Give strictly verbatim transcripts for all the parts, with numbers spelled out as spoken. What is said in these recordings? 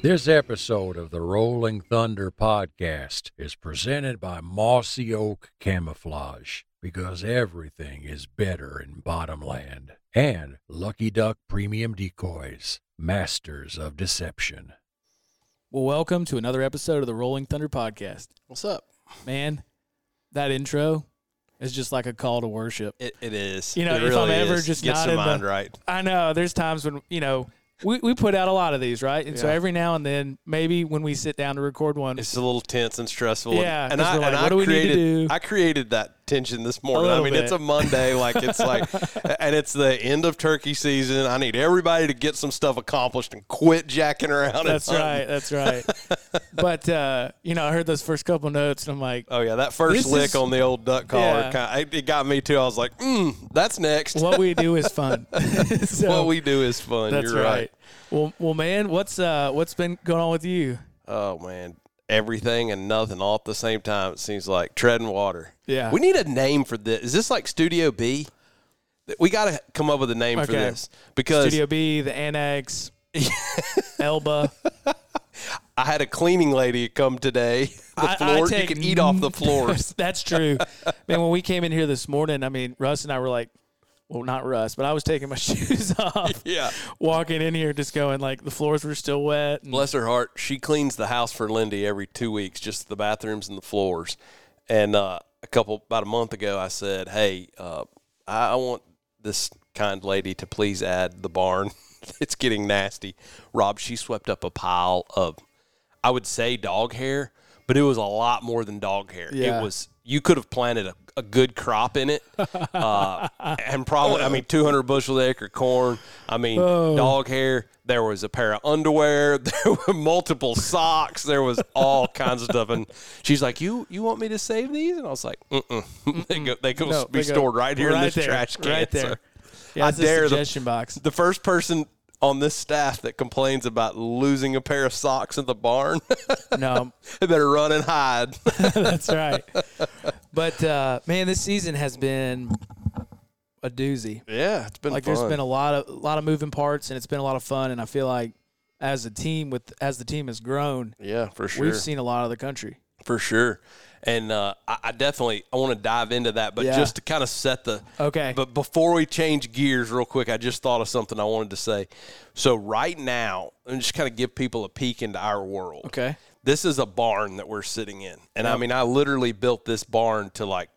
This episode of the Rolling Thunder Podcast is presented by Mossy Oak Camouflage, because everything is better in Bottomland, and Lucky Duck Premium Decoys, masters of deception. Well, welcome to another episode of the Rolling Thunder Podcast. What's up? Man, that intro is just like a call to worship. It, it is. You know, it if really I'm ever is. Just Gets not the mind the, right. I know, there's times when, you know, We we put out a lot of these, right? And yeah. so every now and then, maybe when we sit down to record one, it's a little tense and stressful. Yeah, and I, like, and I do created do? I created that tension this morning. I mean, bit. It's a Monday, like it's like, and it's the end of turkey season. I need everybody to get some stuff accomplished and quit jacking around. That's right, that's right. But uh, you know, I heard those first couple notes, and I'm like, oh yeah, that first lick is, on the old duck collar, yeah. kind of, it got me too. I was like, mm, that's next. What we do is fun. so, what we do is fun. That's You're right. right. Well, well, man, what's uh, what's been going on with you? Oh man, everything and nothing all at the same time. It seems like treading water. Yeah, we need a name for this. Is this like Studio B? We got to come up with a name okay. for this because Studio B, the Annex, Elba. I had a cleaning lady come today. The I, floor I take, you can eat off the floors. That's true, man. When we came in here this morning, I mean, Russ and I were like. Well, not Russ, but I was taking my shoes off. Yeah. Walking in here, just going like the floors were still wet. And bless her heart. She cleans the house for Lindy every two weeks, just the bathrooms and the floors. And uh, a couple, about a month ago, I said, hey, uh, I, I want this kind lady to please add the barn. It's getting nasty. Rob, she swept up a pile of, I would say dog hair, but it was a lot more than dog hair. Yeah. It was, you could have planted a, a good crop in it, uh, and probably, I mean, two hundred bushel acre corn. I mean, oh. dog hair. There was a pair of underwear. There were multiple socks. There was all kinds of stuff. And she's like, you you want me to save these? And I was like, mm-mm. Mm-mm. They go, they could no, be they go, stored right here right in this there, trash can. Right there. So yeah, I dare suggestion the, box. The first person on this staff that complains about losing a pair of socks in the barn, no, they better run and hide. That's right. But, uh, man, this season has been a doozy. Yeah, it's been like fun. There's been a lot of a lot of moving parts, and it's been a lot of fun, and I feel like as a team with as the team has grown, yeah, for sure, we've seen a lot of the country. For sure. And uh, I, I definitely I want to dive into that, but yeah. just to kind of set the – okay. But before we change gears real quick, I just thought of something I wanted to say. So right now, and just kind of give people a peek into our world. Okay. This is a barn that we're sitting in. And, yep. I mean, I literally built this barn to, like,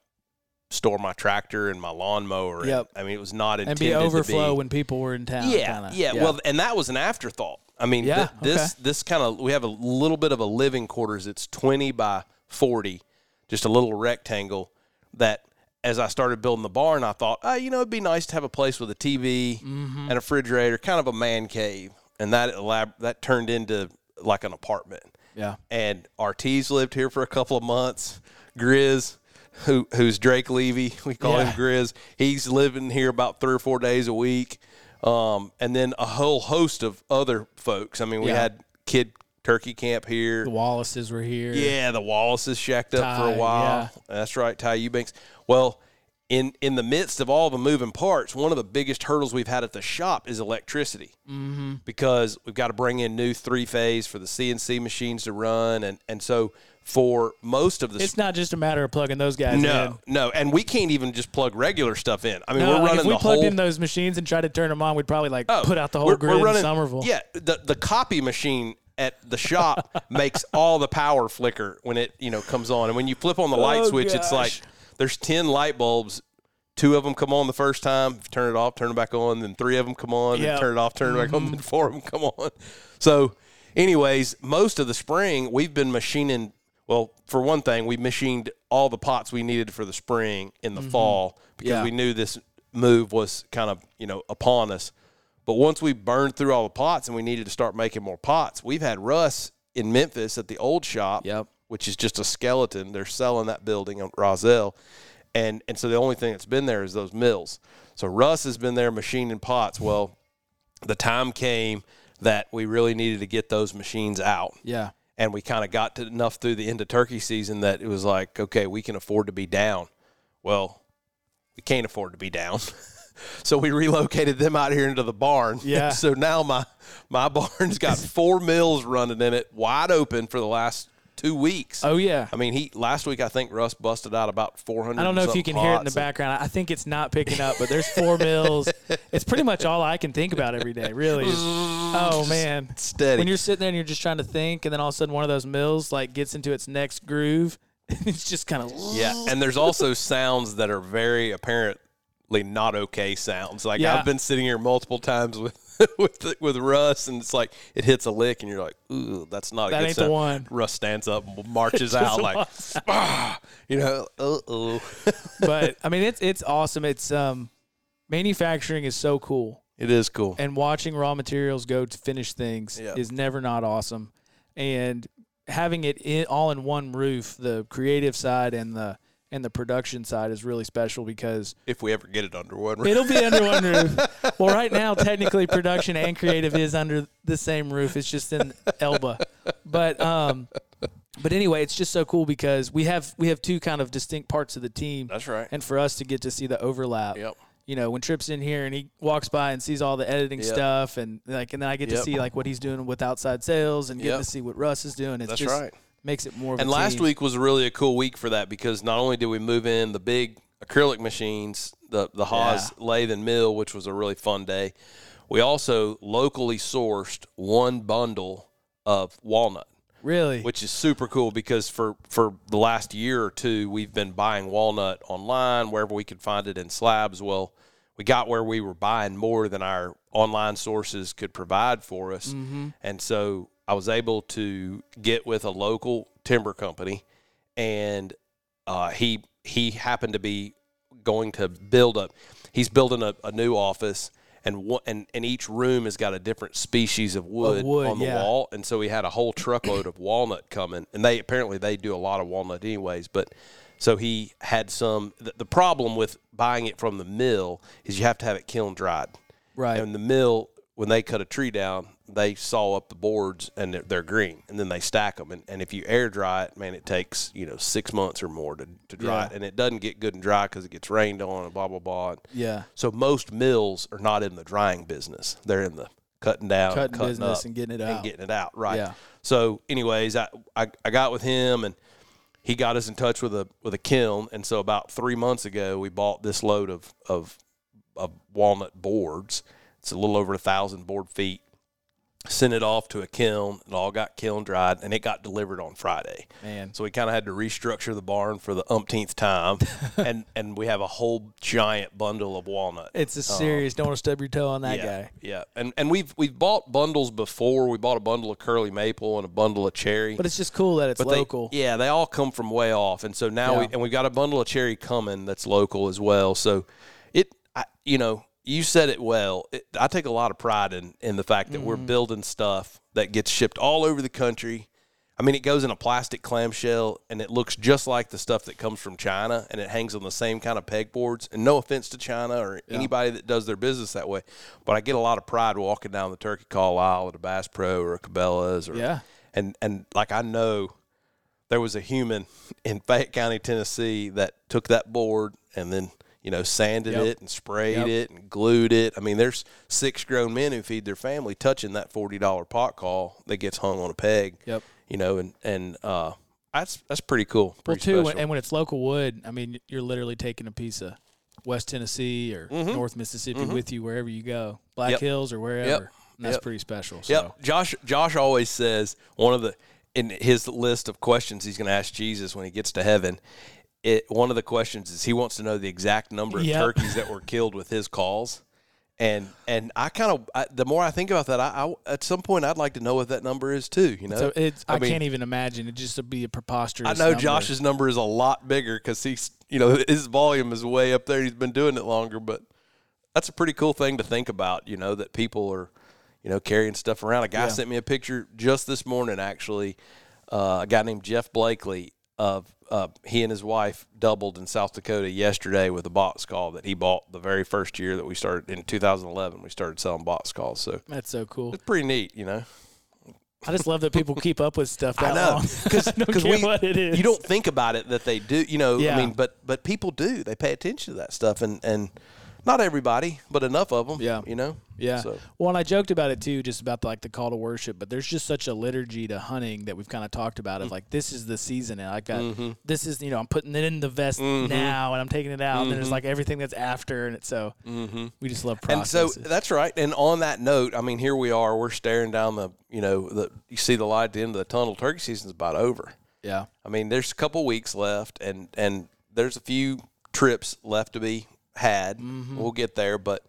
store my tractor and my lawnmower. Yep. And, I mean, it was not intended to be – and be overflow to be, when people were in town. Yeah, kinda. yeah. Yep. Well, and that was an afterthought. I mean, yeah, th- this okay. this kind of – we have a little bit of a living quarters. It's twenty by forty. Just a little rectangle that as I started building the barn, I thought, oh, you know, it'd be nice to have a place with a T V mm-hmm. and a refrigerator, kind of a man cave. And that elab- that turned into like an apartment. Yeah. And R T's lived here for a couple of months. Grizz, who who's Drake Levy, we call yeah. him Grizz. He's living here about three or four days a week. Um, and then a whole host of other folks. I mean, we yeah. had kid turkey camp here. The Wallace's were here. Yeah, the Wallace's shacked up Ty, for a while. Yeah. That's right, Ty Eubanks. Well, in, in the midst of all the moving parts, one of the biggest hurdles we've had at the shop is electricity mm-hmm. because we've got to bring in new three-phase for the C N C machines to run. And, and so for most of the – It's sp- not just a matter of plugging those guys no, in. No, no. And we can't even just plug regular stuff in. I mean, no, we're like running the whole – if we plugged whole- in those machines and tried to turn them on, we'd probably like oh, put out the whole we're, grid we're running, in Somerville. Yeah, the, the copy machine – at the shop makes all the power flicker when it, you know, comes on. And when you flip on the light oh, switch, gosh. It's like there's ten light bulbs. Two of them come on the first time, turn it off, turn it back on. Then three of them come on, yep. and turn it off, turn it mm-hmm. back on. Then four of them come on. So anyways, most of the spring we've been machining. Well, for one thing, we machined all the pots we needed for the spring in the mm-hmm. fall because yeah. we knew this move was kind of, you know, upon us. But once we burned through all the pots and we needed to start making more pots, we've had Russ in Memphis at the old shop, yep. which is just a skeleton. They're selling that building on Roselle. And and so the only thing that's been there is those mills. So Russ has been there machining pots. Well, the time came that we really needed to get those machines out. Yeah. And we kind of got to enough through the end of turkey season that it was like, okay, we can afford to be down. Well, we can't afford to be down. So we relocated them out here into the barn. Yeah. So now my my barn's got four mills running in it, wide open for the last two weeks. Oh yeah. I mean, he last week I think Russ busted out about four hundred. I don't know if you can hear it in the background. I think it's not picking up, but there's four mills. It's pretty much all I can think about every day, really. Oh man, steady. When you're sitting there and you're just trying to think, and then all of a sudden one of those mills like gets into its next groove, and it's just kind of yeah. And there's also sounds that are very apparent. Not okay sounds. Like yeah. I've been sitting here multiple times with with with Russ, and it's like it hits a lick, and you're like, "Ooh, that's not that a good ain't sound." The one. Russ stands up and marches out like, ah, you know, uh oh. But I mean, it's it's awesome. It's um, manufacturing is so cool. It is cool, and watching raw materials go to finish things yep. is never not awesome. And having it in, all in one roof, the creative side and the And the production side is really special because if we ever get it under one roof, it'll be under one roof. Well, right now, technically, production and creative is under the same roof. It's just in Elba, but um, but anyway, it's just so cool because we have we have two kind of distinct parts of the team. That's right. And for us to get to see the overlap, yep. You know, when Trip's in here and he walks by and sees all the editing yep. stuff, and like, and then I get yep. to see like what he's doing with outside sales and get yep. to see what Russ is doing. It's That's just, right. Makes it more of a And last team. Week was really a cool week for that because not only did we move in the big acrylic machines, the, the Haas yeah. lathe and mill, which was a really fun day, we also locally sourced one bundle of walnut. Really? Which is super cool because for, for the last year or two, we've been buying walnut online, wherever we could find it in slabs. Well, we got where we were buying more than our online sources could provide for us. Mm-hmm. And so I was able to get with a local timber company, and uh, he he happened to be going to build up. He's building a, a new office, and, one, and and each room has got a different species of wood, wood on the yeah. wall. And so we had a whole truckload of walnut coming, and they apparently they do a lot of walnut anyways. But so he had some. The, the problem with buying it from the mill is you have to have it kiln dried, right? And the mill, when they cut a tree down, they saw up the boards and they're, they're green, and then they stack them. And, and if you air dry it, man, it takes, you know, six months or more to, to dry yeah. it. And it doesn't get good and dry because it gets rained on and blah, blah, blah. Yeah. So most mills are not in the drying business. They're in the cutting down, cutting, cutting business up, and getting it out. And getting it out, right. Yeah. So anyways, I, I, I got with him, and he got us in touch with a with a kiln. And so about three months ago, we bought this load of, of, of walnut boards. It's a little over a thousand board feet. Sent it off to a kiln. It all got kiln dried, and it got delivered on Friday. Man, so we kind of had to restructure the barn for the umpteenth time, and and we have a whole giant bundle of walnut. It's a serious. Um, don't want to stub your toe on that yeah, guy. Yeah, and and we've we've bought bundles before. We bought a bundle of curly maple and a bundle of cherry. But it's just cool that it's but local. They, yeah, they all come from way off, and so now yeah. we and we've got a bundle of cherry coming that's local as well. So, it I, you know. You said it well. It, I take a lot of pride in, in the fact that mm-hmm. we're building stuff that gets shipped all over the country. I mean, it goes in a plastic clamshell, and it looks just like the stuff that comes from China, and it hangs on the same kind of pegboards. And no offense to China or yeah. anybody that does their business that way, but I get a lot of pride walking down the turkey call aisle at a Bass Pro or a Cabela's. Or, yeah. And, and like I know there was a human in Fayette County, Tennessee, that took that board and then – you know, sanded yep. it and sprayed yep. it and glued it. I mean, there's six grown men who feed their family touching that forty dollar pot call that gets hung on a peg. Yep. You know, and, and uh, that's that's pretty cool. Pretty well, too, special. And when it's local wood, I mean, you're literally taking a piece of West Tennessee or mm-hmm. North Mississippi mm-hmm. with you wherever you go, Black yep. Hills or wherever. Yep. And that's yep. pretty special. So. Yep. Josh, Josh always says one of the – in his list of questions he's going to ask Jesus when he gets to heaven – It, one of the questions is he wants to know the exact number of yep. turkeys that were killed with his calls. And and I kind of, the more I think about that, I, I at some point I'd like to know what that number is too, you know? So it's, I, I mean, can't even imagine. It just would be a preposterous I know number. Josh's number is a lot bigger because he's, you know, his volume is way up there. He's been doing it longer, but that's a pretty cool thing to think about, you know, that people are, you know, carrying stuff around. A guy yeah. sent me a picture just this morning, actually, uh, a guy named Jeff Blakely. Of uh, he and his wife doubled in South Dakota yesterday with a box call that he bought the very first year that we started in two thousand eleven. We started selling box calls, so that's so cool. It's pretty neat, you know. I just love that people keep up with stuff that I know. long. Because no we, what it is. You don't think about it that they do, you know. Yeah. I mean, but but people do. They pay attention to that stuff, and and not everybody, but enough of them. Yeah, you know. Yeah. So. Well, and I joked about it too, just about the, like the call to worship. But there's just such a liturgy to hunting that we've kind of talked about. It mm-hmm. like this is the season, and I got mm-hmm. this is you know I'm putting it in the vest mm-hmm. now, and I'm taking it out, mm-hmm. and there's like everything that's after, and it's so mm-hmm. we just love processes. And so that's right. And on that note, I mean, here we are. We're staring down the. You know, the, you see the light at the end of the tunnel. Turkey season's about over. Yeah. I mean, there's a couple weeks left, and, and there's a few trips left to be had. Mm-hmm. We'll get there. But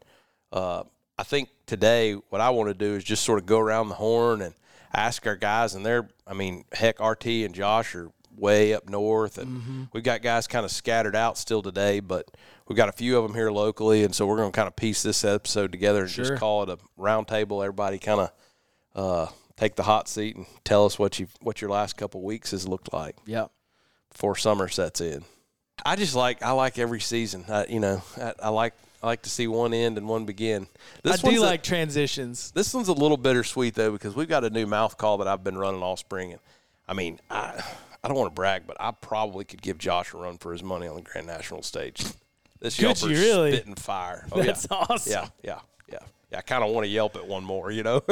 uh, I think today what I want to do is just sort of go around the horn and ask our guys. And they're, I mean, heck, R T and Josh are way up north. And mm-hmm. we've got guys kind of scattered out still today, but we've got a few of them here locally. And so we're going to kind of piece this episode together and sure. just call it a round table. Everybody kind of. Uh, take the hot seat and tell us what you what your last couple of weeks has looked like. Yeah, before summer sets in. I just like I like every season. I, you know, I, I like I like to see one end and one begin. This I do like a, transitions. This one's a little bittersweet though because we've got a new mouth call that I've been running all spring. And I mean, I I don't want to brag, but I probably could give Josh a run for his money on the Grand National stage. This yelper's really? spitting fire. Oh, That's yeah. awesome. Yeah, yeah, yeah. I kind of want to yelp at one more, you know.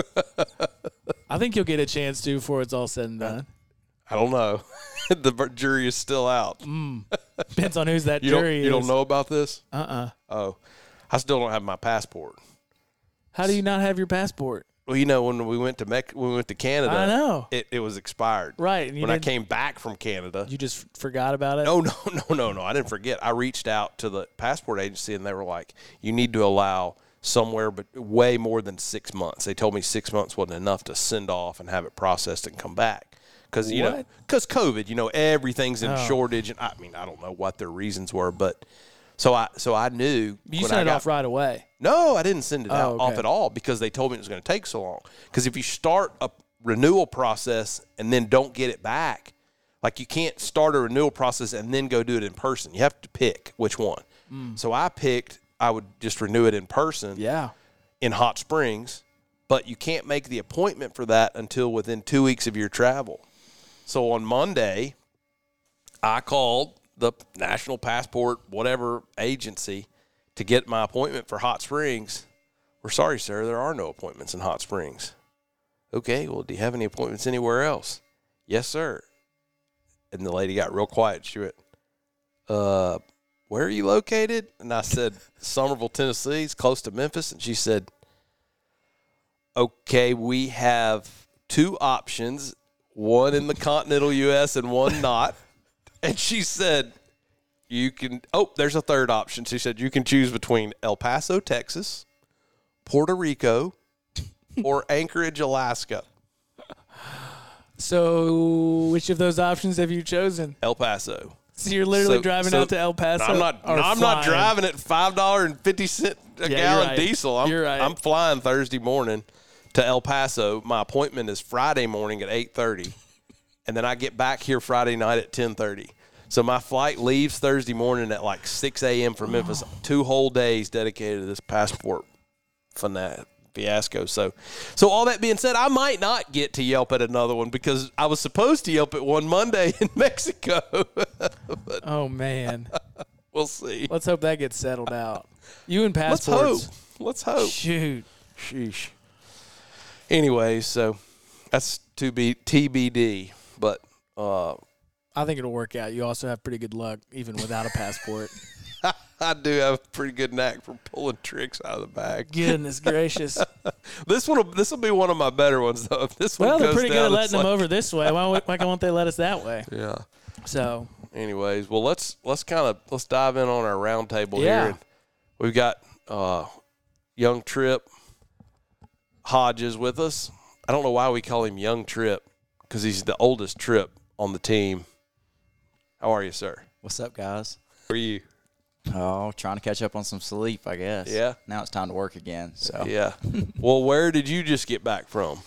I think you'll get a chance to before it's all said and done. I don't know. The jury is still out. Mm. Depends on who's that you jury don't, you is. You don't know about this? Uh-uh. Oh, I still don't have my passport. How do you not have your passport? Well, you know, when we went to Mex- when we went to Canada, I know. It, it was expired. Right. And you when I came back from Canada. You just forgot about it? No, no, no, no, no. I didn't forget. I reached out to the passport agency, and they were like, you need to allow – somewhere, but way more than six months. They told me six months wasn't enough to send off and have it processed and come back. Because, you what? know, because COVID, you know, everything's in oh. shortage. And I mean, I don't know what their reasons were, but so I so I knew. You sent it got, off right away. No, I didn't send it oh, out, okay. off at all because they told me it was going to take so long. Because if you start a renewal process and then don't get it back, like you can't start a renewal process and then go do it in person. You have to pick which one. Mm. So I picked. I would just renew it in person yeah. in Hot Springs, but you can't make the appointment for that until within two weeks of your travel. So on Monday, I called the National Passport, whatever agency, to get my appointment for Hot Springs. We're sorry, sir, there are no appointments in Hot Springs. Okay, well, do you have any appointments anywhere else? Yes, sir. And the lady got real quiet. She went, uh... where are you located? And I said, Somerville, Tennessee. It's close to Memphis. And she said, okay, we have two options, one in the continental U S and one not. And she said, you can, oh, there's a third option. She said, you can choose between El Paso, Texas, Puerto Rico, or Anchorage, Alaska. So which of those options have you chosen? El Paso. So you're literally so, driving so out to El Paso. I'm not. I'm flying. not driving at five dollar and fifty cent a yeah, gallon right. diesel. I'm, you're right. I'm flying Thursday morning to El Paso. My appointment is Friday morning at eight thirty, and then I get back here Friday night at ten thirty. So my flight leaves Thursday morning at like six a.m. from Memphis. Oh. Two whole days dedicated to this passport finale. Fiasco. So, so all that being said, I might not get to yelp at another one because I was supposed to yelp at one Monday in Mexico. But, oh man, we'll see. Let's hope that gets settled out. You and passports. Let's hope. Let's hope. Shoot. Sheesh. Anyway, so that's to be T B D. But uh, I think it'll work out. You also have pretty good luck, even without a passport. I do have a pretty good knack for pulling tricks out of the bag. Goodness gracious! This one, this will be one of my better ones though. If this one well, goes they're pretty down, good at letting them like... over this way. Why, why won't they let us that way? Yeah. So, anyways, well, let's let's kind of let's dive in on our round table yeah. here. And we've got uh, Young Trip Hodges with us. I don't know why we call him Young Trip because he's the oldest Trip on the team. How are you, sir? What's up, guys? How are you? Oh, trying to catch up on some sleep, I guess. Yeah. Now it's time to work again. So yeah. Well, where did you just get back from?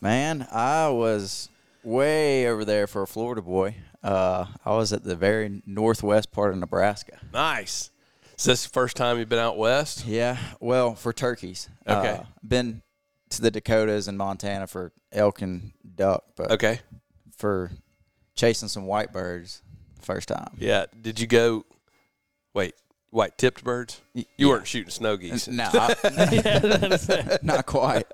Man, I was way over there for a Florida boy. Uh, I was at the very northwest part of Nebraska. Nice. Is this the first time you've been out west? Yeah. Well, for turkeys. Okay. Uh, been to the Dakotas and Montana for elk and duck, but okay. For chasing some white birds, first time. Yeah. Did you go? Wait, white-tipped birds? You yeah. weren't shooting snow geese. No. I, not quite.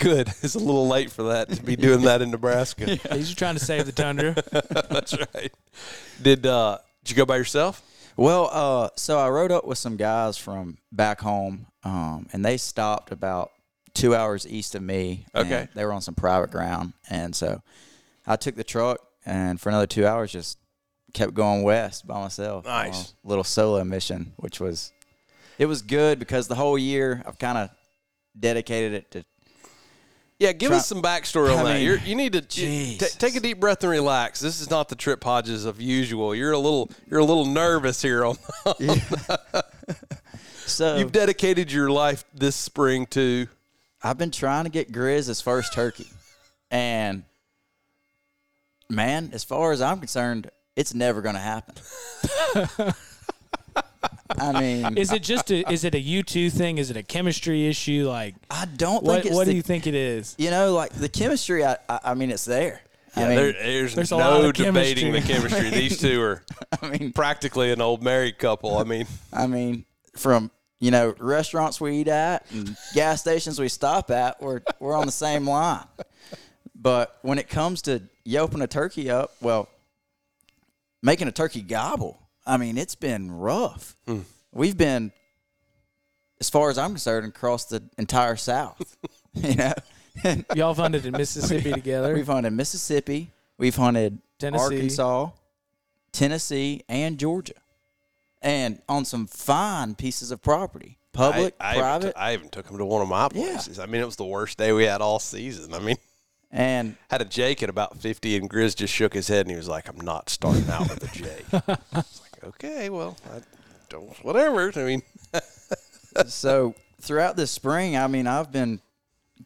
Good. It's a little late for that, to be doing that in Nebraska. Yeah. He's trying to save the tundra. That's right. Did uh, did you go by yourself? Well, uh, so I rode up with some guys from back home, um, and they stopped about two hours east of me. Okay. They were on some private ground, and so I took the truck, and for another two hours just kept going west by myself. Nice. A little solo mission, which was, it was good because the whole year I've kind of dedicated it to. Yeah, give try, us some backstory on I that. Mean, You're, you need to t- take a deep breath and relax. This is not the Trip Hodges of usual. You're a little, you're a little nervous here. On, on yeah. So you've dedicated your life this spring to. I've been trying to get Grizz his first turkey, and man, as far as I'm concerned, it's never going to happen. I mean, is it just a, is it a U two thing? Is it a chemistry issue? Like, I don't think what, it's what the, do you think it is? You know, like the chemistry, I, I, I mean, it's there. Yeah, I mean, there, there's, there's no debating the chemistry. I mean, these two are I mean, practically an old married couple. I mean, I mean, from, you know, restaurants we eat at and gas stations we stop at, we're, we're on the same line. But when it comes to yelping a turkey up, well, making a turkey gobble, I mean, it's been rough. Mm. We've been, as far as I'm concerned, across the entire South. You know, y'all have hunted in Mississippi we, together. We've hunted Mississippi. We've hunted Tennessee. Arkansas, Tennessee, and Georgia, and on some fine pieces of property, public, I, I private. Even t- I even took them to one of my places. Yeah. I mean, it was the worst day we had all season. I mean. And had a jake at about fifty, and Grizz just shook his head, and he was like, I'm not starting out with a jake. I was like, okay, well, I don't, whatever. I mean. So throughout this spring, I mean, I've been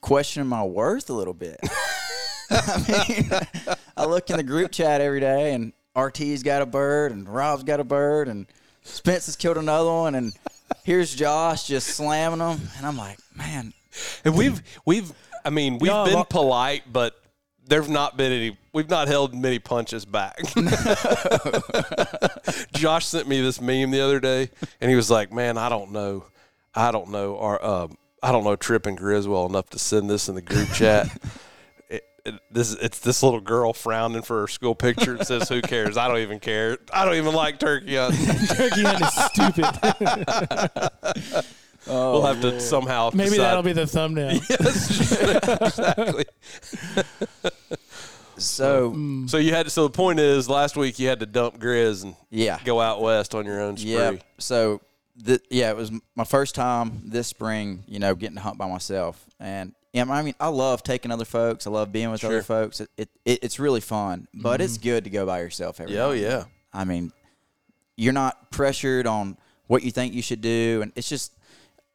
questioning my worth a little bit. I mean, I look in the group chat every day, and R T's got a bird, and Rob's got a bird, and Spence has killed another one, and here's Josh just slamming them. And I'm like, man. And we've we've – I mean, we've no, been polite, but there've not been any. We've not held many punches back. Josh sent me this meme the other day, and he was like, "Man, I don't know, I don't know, our, um, I don't know Trip and Grizz well enough to send this in the group chat." it, it, this it's this little girl frowning for her school picture. It says, "Who cares? I don't even care. I don't even like turkey hunting. Turkey hunting is stupid." Oh, we'll have Lord. to somehow Maybe decide. That'll be the thumbnail. Yes, exactly. so, mm. so you had to, so the point is, last week you had to dump Grizz and yeah. go out west on your own spree. Yeah. So, the, yeah, it was my first time this spring, you know, getting to hunt by myself. And yeah, I mean, I love taking other folks. I love being with sure. other folks. It, it, it it's really fun, but mm. it's good to go by yourself every day. Oh yeah. I mean, you're not pressured on what you think you should do, and it's just.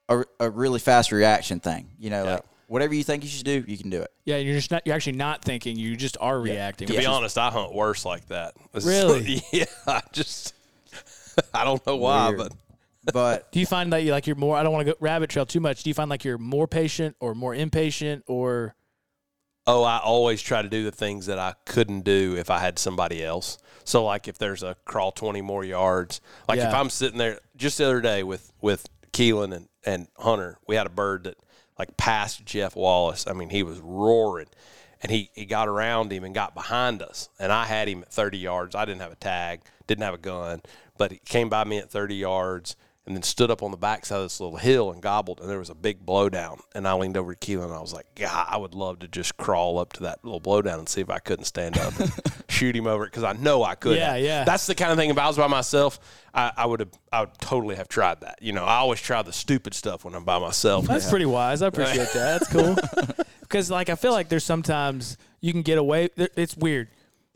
A, a really fast reaction thing, you know, yeah. like whatever you think you should do, you can do it. Yeah, you're just not, you're actually not thinking, you just are yeah. reacting. To yeah. be honest, I hunt worse like that. It's really? So, yeah, I just, I don't know why, Weird. but. But do you find that you like you're more, I don't want to go rabbit trail too much. Do you find like you're more patient or more impatient or? Oh, I always try to do the things that I couldn't do if I had somebody else. So like if there's a crawl twenty more yards, like yeah. if I'm sitting there just the other day with, with Keelan and, and Hunter, we had a bird that, like, passed Jeff Wallace. I mean, he was roaring. And he, he got around him and got behind us. And I had him at thirty yards. I didn't have a tag, didn't have a gun. But he came by me at thirty yards and then stood up on the backside of this little hill and gobbled. And there was a big blowdown. And I leaned over to Keelan, and I was like, God, I would love to just crawl up to that little blowdown and see if I couldn't stand up and shoot him over it because I know I couldn't. Yeah, yeah. That's the kind of thing, if I was by myself, I, I would have, I would totally have tried that. You know, I always try the stupid stuff when I'm by myself. That's yeah. pretty wise. I appreciate that. That's cool. Because, like, I feel like there's sometimes you can get away. It's weird.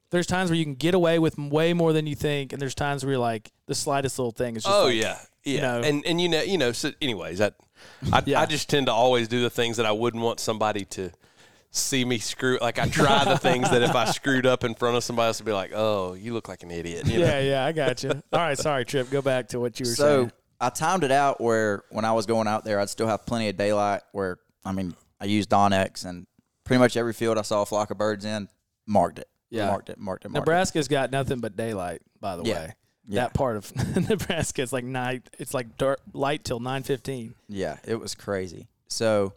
there's times where you can get away with way more than you think, and there's times where you're like, the slightest little thing is just oh, like, yeah. Yeah. You know, and, and you know, you know, so anyways, I, I, yeah. I just tend to always do the things that I wouldn't want somebody to see me screw. Like, I try the things that if I screwed up in front of somebody else, would be like, oh, you look like an idiot. You yeah, know? yeah, I got you. All right, sorry, Trip. Go back to what you were so, saying. So I timed it out where when I was going out there, I'd still have plenty of daylight where, I mean, I used Don-X, and pretty much every field I saw a flock of birds in, marked it. Yeah. Marked it, marked it, marked Nebraska's it. Got nothing but daylight, by the yeah. way. Yeah. That part of Nebraska is like night. It's like dark, light till nine fifteen. Yeah, it was crazy. So,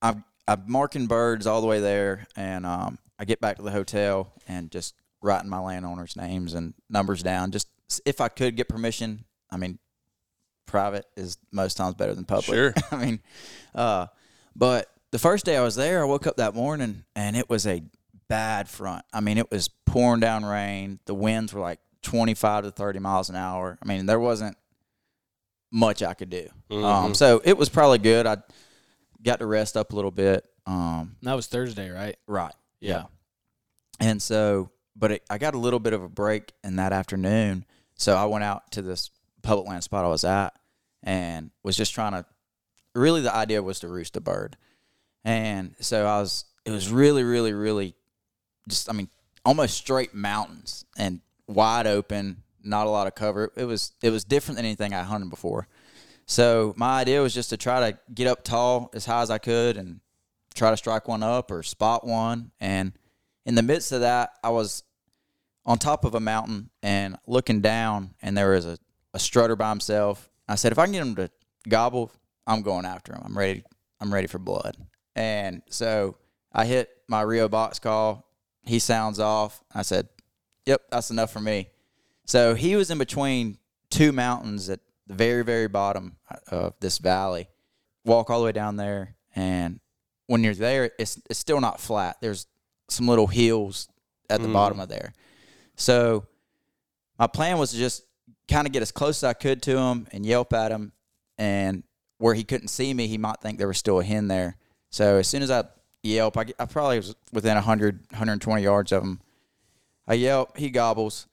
I'm I'm marking birds all the way there, and um, I get back to the hotel and just writing my landowners' names and numbers down. Just if I could get permission. I mean, private is most times better than public. Sure. I mean, uh, but the first day I was there, I woke up that morning and it was a bad front. I mean, it was pouring down rain. The winds were like twenty-five to thirty miles an hour. I mean, there wasn't much I could do. Mm-hmm. Um, so it was probably good. I got to rest up a little bit. Um, that was Thursday, right? Right. Yeah. yeah. And so, but it, I got a little bit of a break in that afternoon. So I went out to this public land spot I was at and was just trying to, really the idea was to roost a bird. And so I was, it was really, really, really just, I mean, almost straight mountains and wide open, not a lot of cover. It was it was different than anything I hunted before. So my idea was just to try to get up tall as high as I could and try to strike one up or spot one. And in the midst of that, I was on top of a mountain and looking down, and there was a, a strutter by himself. I said, if I can get him to gobble, I'm going after him. I'm ready. I'm ready for blood. And so I hit my Rio box call. He sounds off. I said, yep, that's enough for me. So he was in between two mountains at the very, very bottom of this valley. Walk all the way down there, and when you're there, it's it's still not flat. There's some little hills at the mm. bottom of there. So my plan was to just kind of get as close as I could to him and yelp at him, and where he couldn't see me, he might think there was still a hen there. So as soon as I yelp, I, I probably was within one hundred, one hundred twenty yards of him. I yelp, he gobbles,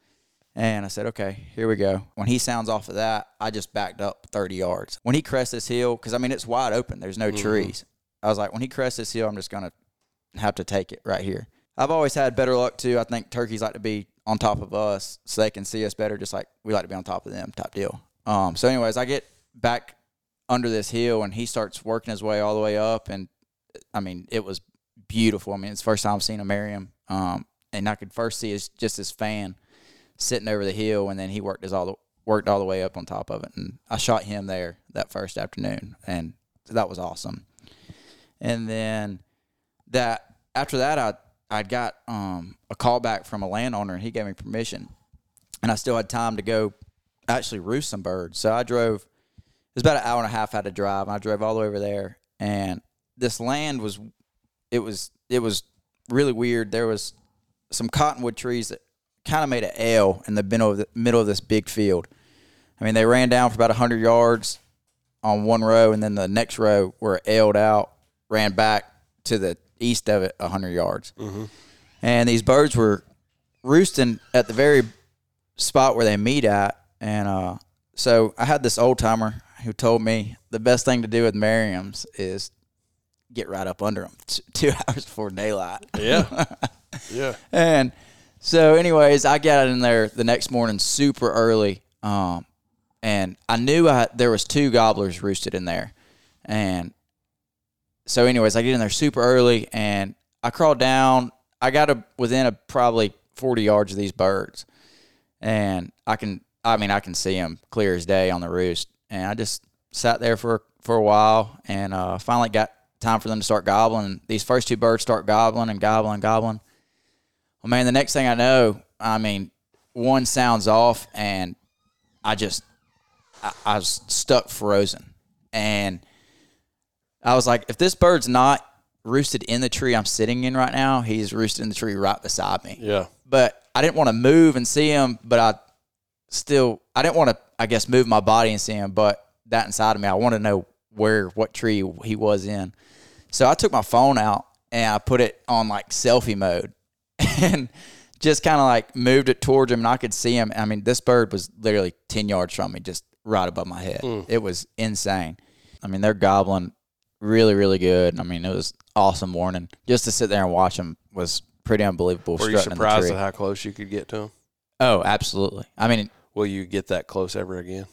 and I said, okay, here we go. When he sounds off of that, I just backed up thirty yards. When he crests this hill, because, I mean, it's wide open. There's no mm-hmm. trees. I was like, when he crests this hill, I'm just going to have to take it right here. I've always had better luck, too. I think turkeys like to be on top of us so they can see us better, just like we like to be on top of them type deal. Um, so, anyways, I get back under this hill, and he starts working his way all the way up, and, I mean, it was beautiful. I mean, it's the first time I've seen a Merriam. Um And I could first see his, just his fan sitting over the hill, and then he worked his all the, worked all the way up on top of it. And I shot him there that first afternoon, and that was awesome. And then that after that, I I got um, a call back from a landowner, and he gave me permission. And I still had time to go actually roost some birds. So I drove. It was about an hour and a half out of drive, and I drove all the way over there. And this land was it was it was really weird. There was some cottonwood trees that kind of made an L in the middle of, the, middle of this big field. I mean, they ran down for about one hundred yards on one row, and then the next row were L'd out, ran back to the east of it one hundred yards. Mm-hmm. And these birds were roosting at the very spot where they meet at. And uh, so I had this old-timer who told me the best thing to do with Merriams is get right up under them t- two hours before daylight. Yeah. Yeah. And so anyways, I got in there the next morning super early. Um, and I knew I, there was two gobblers roosted in there. And so anyways, I get in there super early, and I crawled down. I got a, within a, probably forty yards of these birds. And I can, I mean, I can see them clear as day on the roost. And I just sat there for, for a while, and uh, finally got time for them to start gobbling. These first two birds start gobbling and gobbling, gobbling. Well, man, the next thing I know, I mean, one sounds off, and I just, I, I was stuck frozen. And I was like, if this bird's not roosted in the tree I'm sitting in right now, he's roosted in the tree right beside me. Yeah. But I didn't want to move and see him, but I still, I didn't want to, I guess, move my body and see him, but that inside of me, I want to know where, what tree he was in. So I took my phone out, and I put it on, like, selfie mode. And just kind of like moved it towards him, and I could see him. I mean, this bird was literally ten yards from me, just right above my head. Mm. It was insane. I mean, they're gobbling really, really good. I mean, it was awesome morning. Just to sit there and watch them was pretty unbelievable. Were you surprised at how close you could get to them? Oh, absolutely. I mean, will you get that close ever again?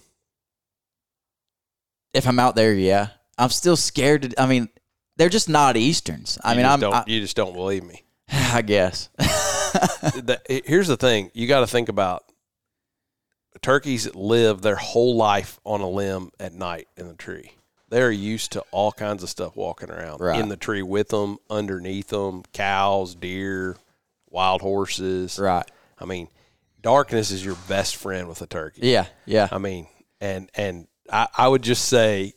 If I'm out there, yeah. I'm still scared. To, I mean, they're just not Easterns. I you mean, I'm. Don't, I, you just don't believe me. I guess. Here's the thing. You got to think about turkeys live their whole life on a limb at night in the tree. They're used to all kinds of stuff walking around right. in the tree with them, underneath them, cows, deer, wild horses. Right. I mean, darkness is your best friend with a turkey. Yeah, yeah. I mean, and and I, I would just say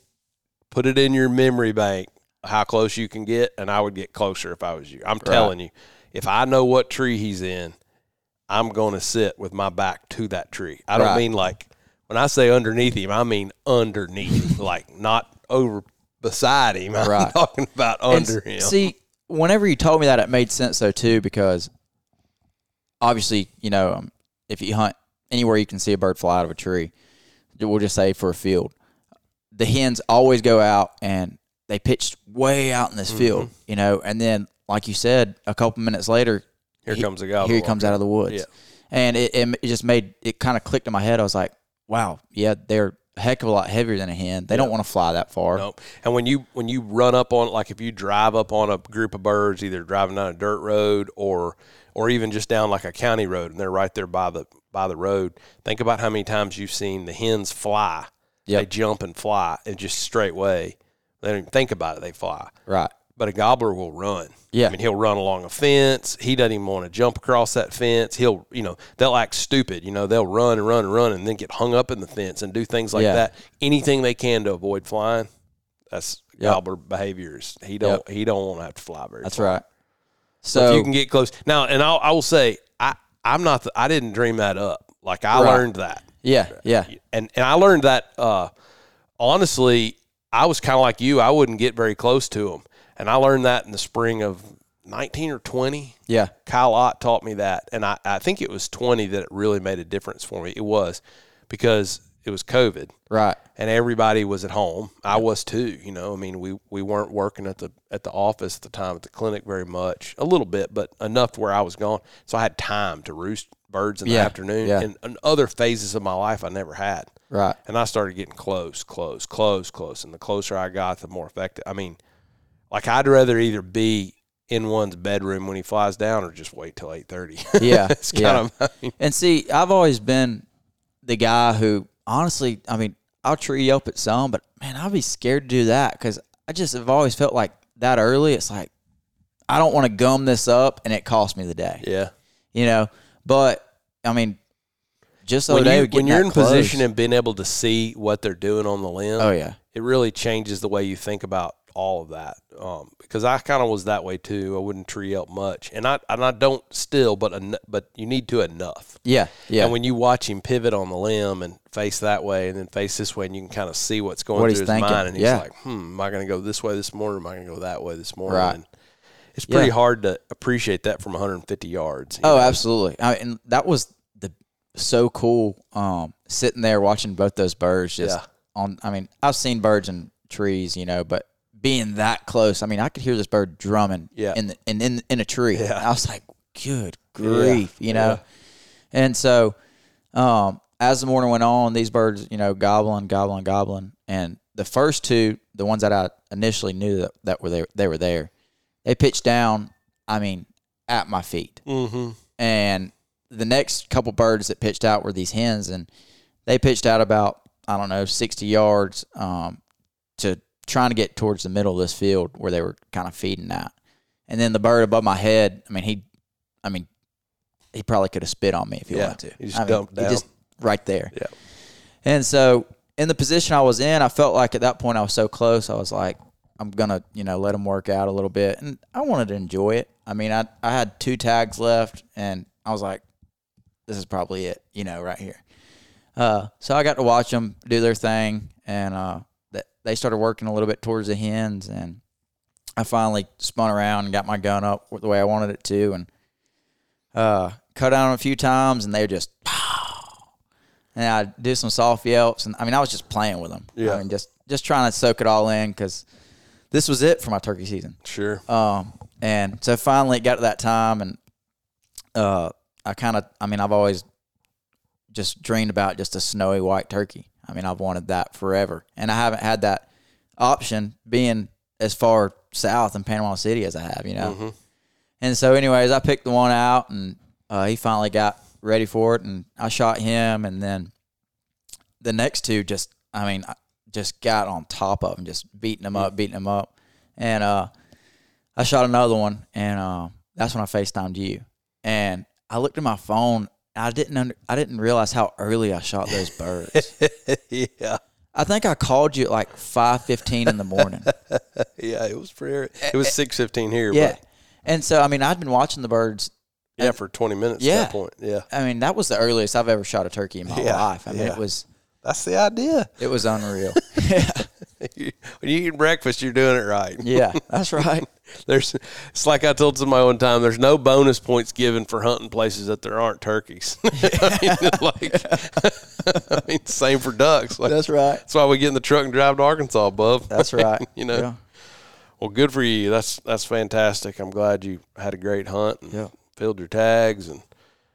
put it in your memory bank how close you can get, and I would get closer if I was you. I'm telling right. you, if I know what tree he's in, I'm going to sit with my back to that tree. I don't right. mean like when I say underneath him, I mean underneath him, like not over beside him. I'm right. talking about under and him. See, whenever you told me that, it made sense though too, because obviously, you know, um, if you hunt anywhere you can see a bird fly out of a tree, we'll just say for a field, the hens always go out and they pitched way out in this mm-hmm. field, you know, and then like you said, a couple minutes later, here he, comes a guy. Here he comes out of the woods. Yeah. And it, it just made, it kind of clicked in my head. I was like, wow, yeah, they're a heck of a lot heavier than a hen. They yep. don't want to fly that far. Nope. And when you when you run up on, like if you drive up on a group of birds, either driving down a dirt road or or even just down like a county road, and they're right there by the by the road, think about how many times you've seen the hens fly. Yep. They jump and fly and just straight away. They don't even think about it. They fly. Right. But a gobbler will run. Yeah. I mean, he'll run along a fence. He doesn't even want to jump across that fence. He'll, you know, they'll act stupid. You know, they'll run and run and run and then get hung up in the fence and do things like yeah. that. Anything they can to avoid flying, that's yep. gobbler behaviors. He don't yep. he don't want to have to fly very that's far. That's right. So, so if you can get close. Now, and I'll, I will say, I, I'm not, the, I didn't dream that up. Like, I right. learned that. Yeah, yeah. And, and I learned that, uh, honestly, I was kind of like you. I wouldn't get very close to them. And I learned that in the spring of nineteen or twenty. Yeah. Kyle Ott taught me that. And I, I think it was twenty that it really made a difference for me. It was because it was COVID. Right. And everybody was at home. I was too, you know. I mean, we, we weren't working at the at the office at the time, at the clinic very much. A little bit, but enough where I was gone. So I had time to roost birds in the yeah. afternoon. Yeah. And, and other phases of my life I never had. Right. And I started getting close, close, close, close. And the closer I got, the more effective. I mean, like, I'd rather either be in one's bedroom when he flies down or just wait till eight thirty. Yeah. It's kind yeah. of, I mean. And see, I've always been the guy who, honestly, I mean, I'll tree yelp at some, but, man, I'll be scared to do that because I just have always felt like that early. It's like, I don't want to gum this up, and it costs me the day. Yeah. You know, but, I mean, just so when, you, when you're in close. Position and being able to see what they're doing on the limb, oh, yeah. it really changes the way you think about all of that, um, because I kind of was that way too. I wouldn't tree elk much, and I and I don't still, but en- but you need to enough. Yeah, yeah. And when you watch him pivot on the limb and face that way, and then face this way, and you can kind of see what's going what through his thinking. Mind, and he's yeah. like, "Hmm, am I going to go this way this morning? Or am I going to go that way this morning?" Right. And it's pretty yeah. hard to appreciate that from one hundred fifty yards. Oh, know? Absolutely. I, and that was the so cool um, sitting there watching both those birds. Just yeah. on. I mean, I've seen birds in trees, you know, but being that close, I mean, I could hear this bird drumming yeah. in, the, in in in a tree. Yeah. I was like, good grief, yeah. you know. Yeah. And so um, as the morning went on, these birds, you know, gobbling, gobbling, gobbling. And the first two, the ones that I initially knew that, that were there, they were there. They pitched down, I mean, at my feet. Mm-hmm. And the next couple birds that pitched out were these hens, and they pitched out about, I don't know, sixty yards um, to – trying to get towards the middle of this field where they were kind of feeding out. And then the bird above my head, I mean, he I mean, he probably could have spit on me if he yeah, wanted to. He just I dumped mean, down. He just right there. Yeah. And so in the position I was in, I felt like at that point I was so close, I was like, I'm going to, you know, let him work out a little bit. And I wanted to enjoy it. I mean, I, I had two tags left, and I was like, this is probably it, you know, right here. Uh, so I got to watch them do their thing, and uh, – they started working a little bit towards the hens, and I finally spun around and got my gun up the way I wanted it to, and uh, cut on them a few times, and they were just, and I'd do some soft yelps. And I mean, I was just playing with them. Yeah. I mean, just, just trying to soak it all in because this was it for my turkey season. Sure. Um, and so finally it got to that time, and uh, I kind of, I mean, I've always just dreamed about just a snowy white turkey. I mean, I've wanted that forever, and I haven't had that option being as far south in Panama City as I have, you know. Mm-hmm. And so anyways, I picked the one out, and uh, he finally got ready for it, and I shot him, and then the next two just, I mean, I just got on top of him, just beating him up, beating him up. And uh, I shot another one, and uh, that's when I FaceTimed you. And I looked at my phone. I didn't under, I didn't realize how early I shot those birds. Yeah. I think I called you at like five fifteen in the morning. Yeah, it was pretty – it was six fifteen here. Yeah. But. And so, I mean, I'd been watching the birds. Yeah, at, for twenty minutes yeah, at that point. Yeah. I mean, that was the earliest I've ever shot a turkey in my yeah, life. I mean, yeah. it was – That's the idea. It was unreal. Yeah. you, when you eat breakfast, you're doing it right. Yeah, that's right. There's, it's like I told somebody one time, there's no bonus points given for hunting places that there aren't turkeys. I mean, like, I mean, same for ducks. Like, that's right. That's why we get in the truck and drive to Arkansas, bub. That's right. You know. Yeah. Well, good for you. That's that's fantastic. I'm glad you had a great hunt and yeah. filled your tags, and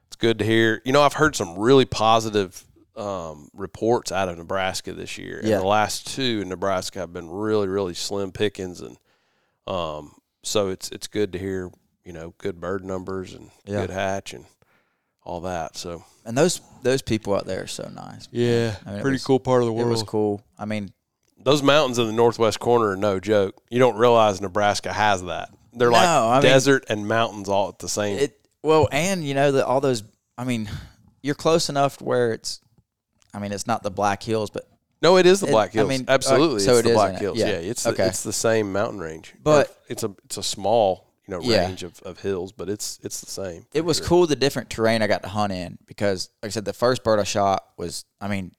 it's good to hear. You know, I've heard some really positive um, reports out of Nebraska this year. Yeah. And the last two in Nebraska have been really, really slim pickings, and um. So it's it's good to hear, you know, good bird numbers and yeah. good hatch and all that. So and those those people out there are so nice. Yeah, I mean, pretty was, cool part of the world. It was cool. I mean, those mountains in the northwest corner are no joke. You don't realize Nebraska has that. They're no, like I desert mean, and mountains all at the same. It, well, and you know that all those. I mean, you're close enough where it's. I mean, it's not the Black Hills, but no, it is the it, Black Hills. I mean, absolutely, so it's it the is, Black Hills. It? Yeah. yeah, it's okay. the, it's the same mountain range, but it's a it's a small you know range yeah. of, of hills, but it's it's the same. It was sure. cool the different terrain I got to hunt in because, like I said, the first bird I shot was I mean,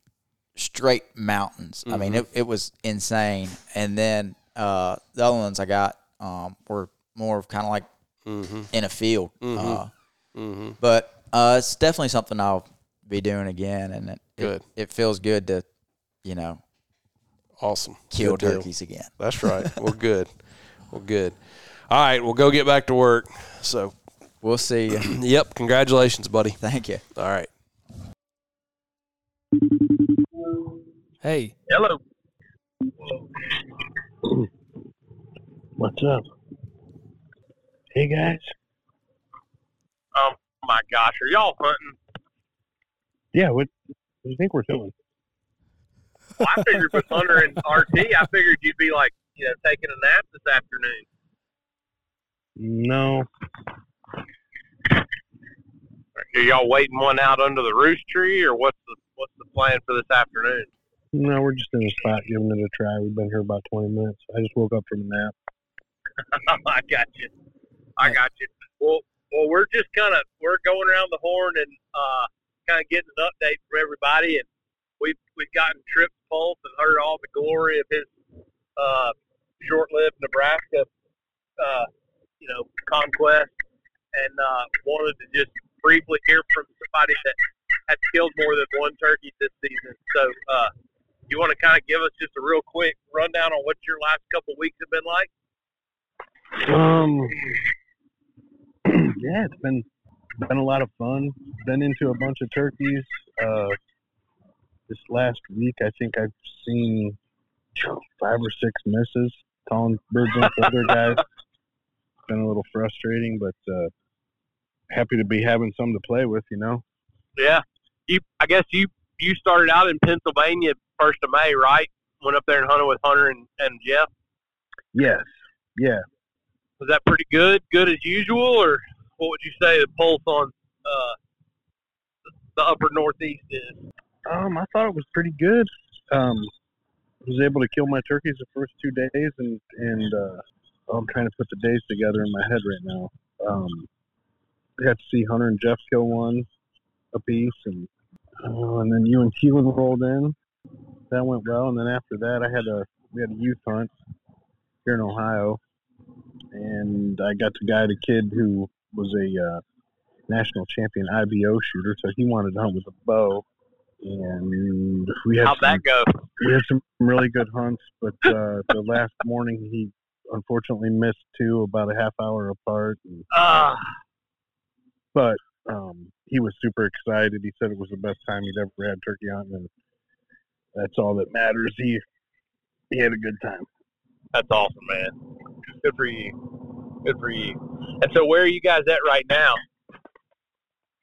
straight mountains. Mm-hmm. I mean, it it was insane. And then uh, the other ones I got um, were more of kind of like mm-hmm. in a field. Mm-hmm. Uh, mm-hmm. But uh, it's definitely something I'll be doing again, and it good. It, it feels good to. You know, awesome. Kill good turkeys deal. Again. That's right. We're good. We're good. All right. We'll go get back to work. So we'll see you. Yep. Congratulations, buddy. Thank you. All right. Hey. Hello. What's up? Hey, guys. Oh, my gosh. Are y'all hunting? Yeah. What do you think we're doing? Well, I figured with Hunter and R T, I figured you'd be like, you know, taking a nap this afternoon. No. Are y'all waiting one out under the roost tree, or what's the what's the plan for this afternoon? No, we're just in the spot giving it a try. We've been here about twenty minutes. I just woke up from a nap. I got you. I got you. Well, well, we're just kind of we're going around the horn and uh, kind of getting an update from everybody. And We've, we've gotten Trip's pulse and heard all the glory of his uh, short-lived Nebraska, uh, you know, conquest, and uh, wanted to just briefly hear from somebody that had killed more than one turkey this season. So uh, you want to kind of give us just a real quick rundown on what your last couple of weeks have been like? Um, yeah, it's been, been a lot of fun. Been into a bunch of turkeys. Uh, This last week, I think I've seen five or six misses calling birds in for other guys. It's been a little frustrating, but uh, happy to be having some to play with, you know? Yeah. you. I guess you, you started out in Pennsylvania first of May, right? Went up there and hunted with Hunter and, and Jeff? Yes. Yeah. Was that pretty good? Good as usual? Or what would you say the pulse on uh, the upper Northeast is? Um, I thought it was pretty good. Um, I was able to kill my turkeys the first two days, and, and uh, I'm trying to put the days together in my head right now. Um, I got to see Hunter and Jeff kill one apiece, and uh, and then you and Keelan rolled in. That went well, and then after that, I had a we had a youth hunt here in Ohio, and I got to guide a kid who was a uh, national champion I B O shooter, so he wanted to hunt with a bow. And we had How'd some, that go? We had some really good hunts, but uh, the last morning he unfortunately missed two, about a half hour apart. And, uh. But um, he was super excited. He said it was the best time he'd ever had turkey hunting, and that's all that matters. He he had a good time. That's awesome, man. Good for you. Good for you. And so, where are you guys at right now?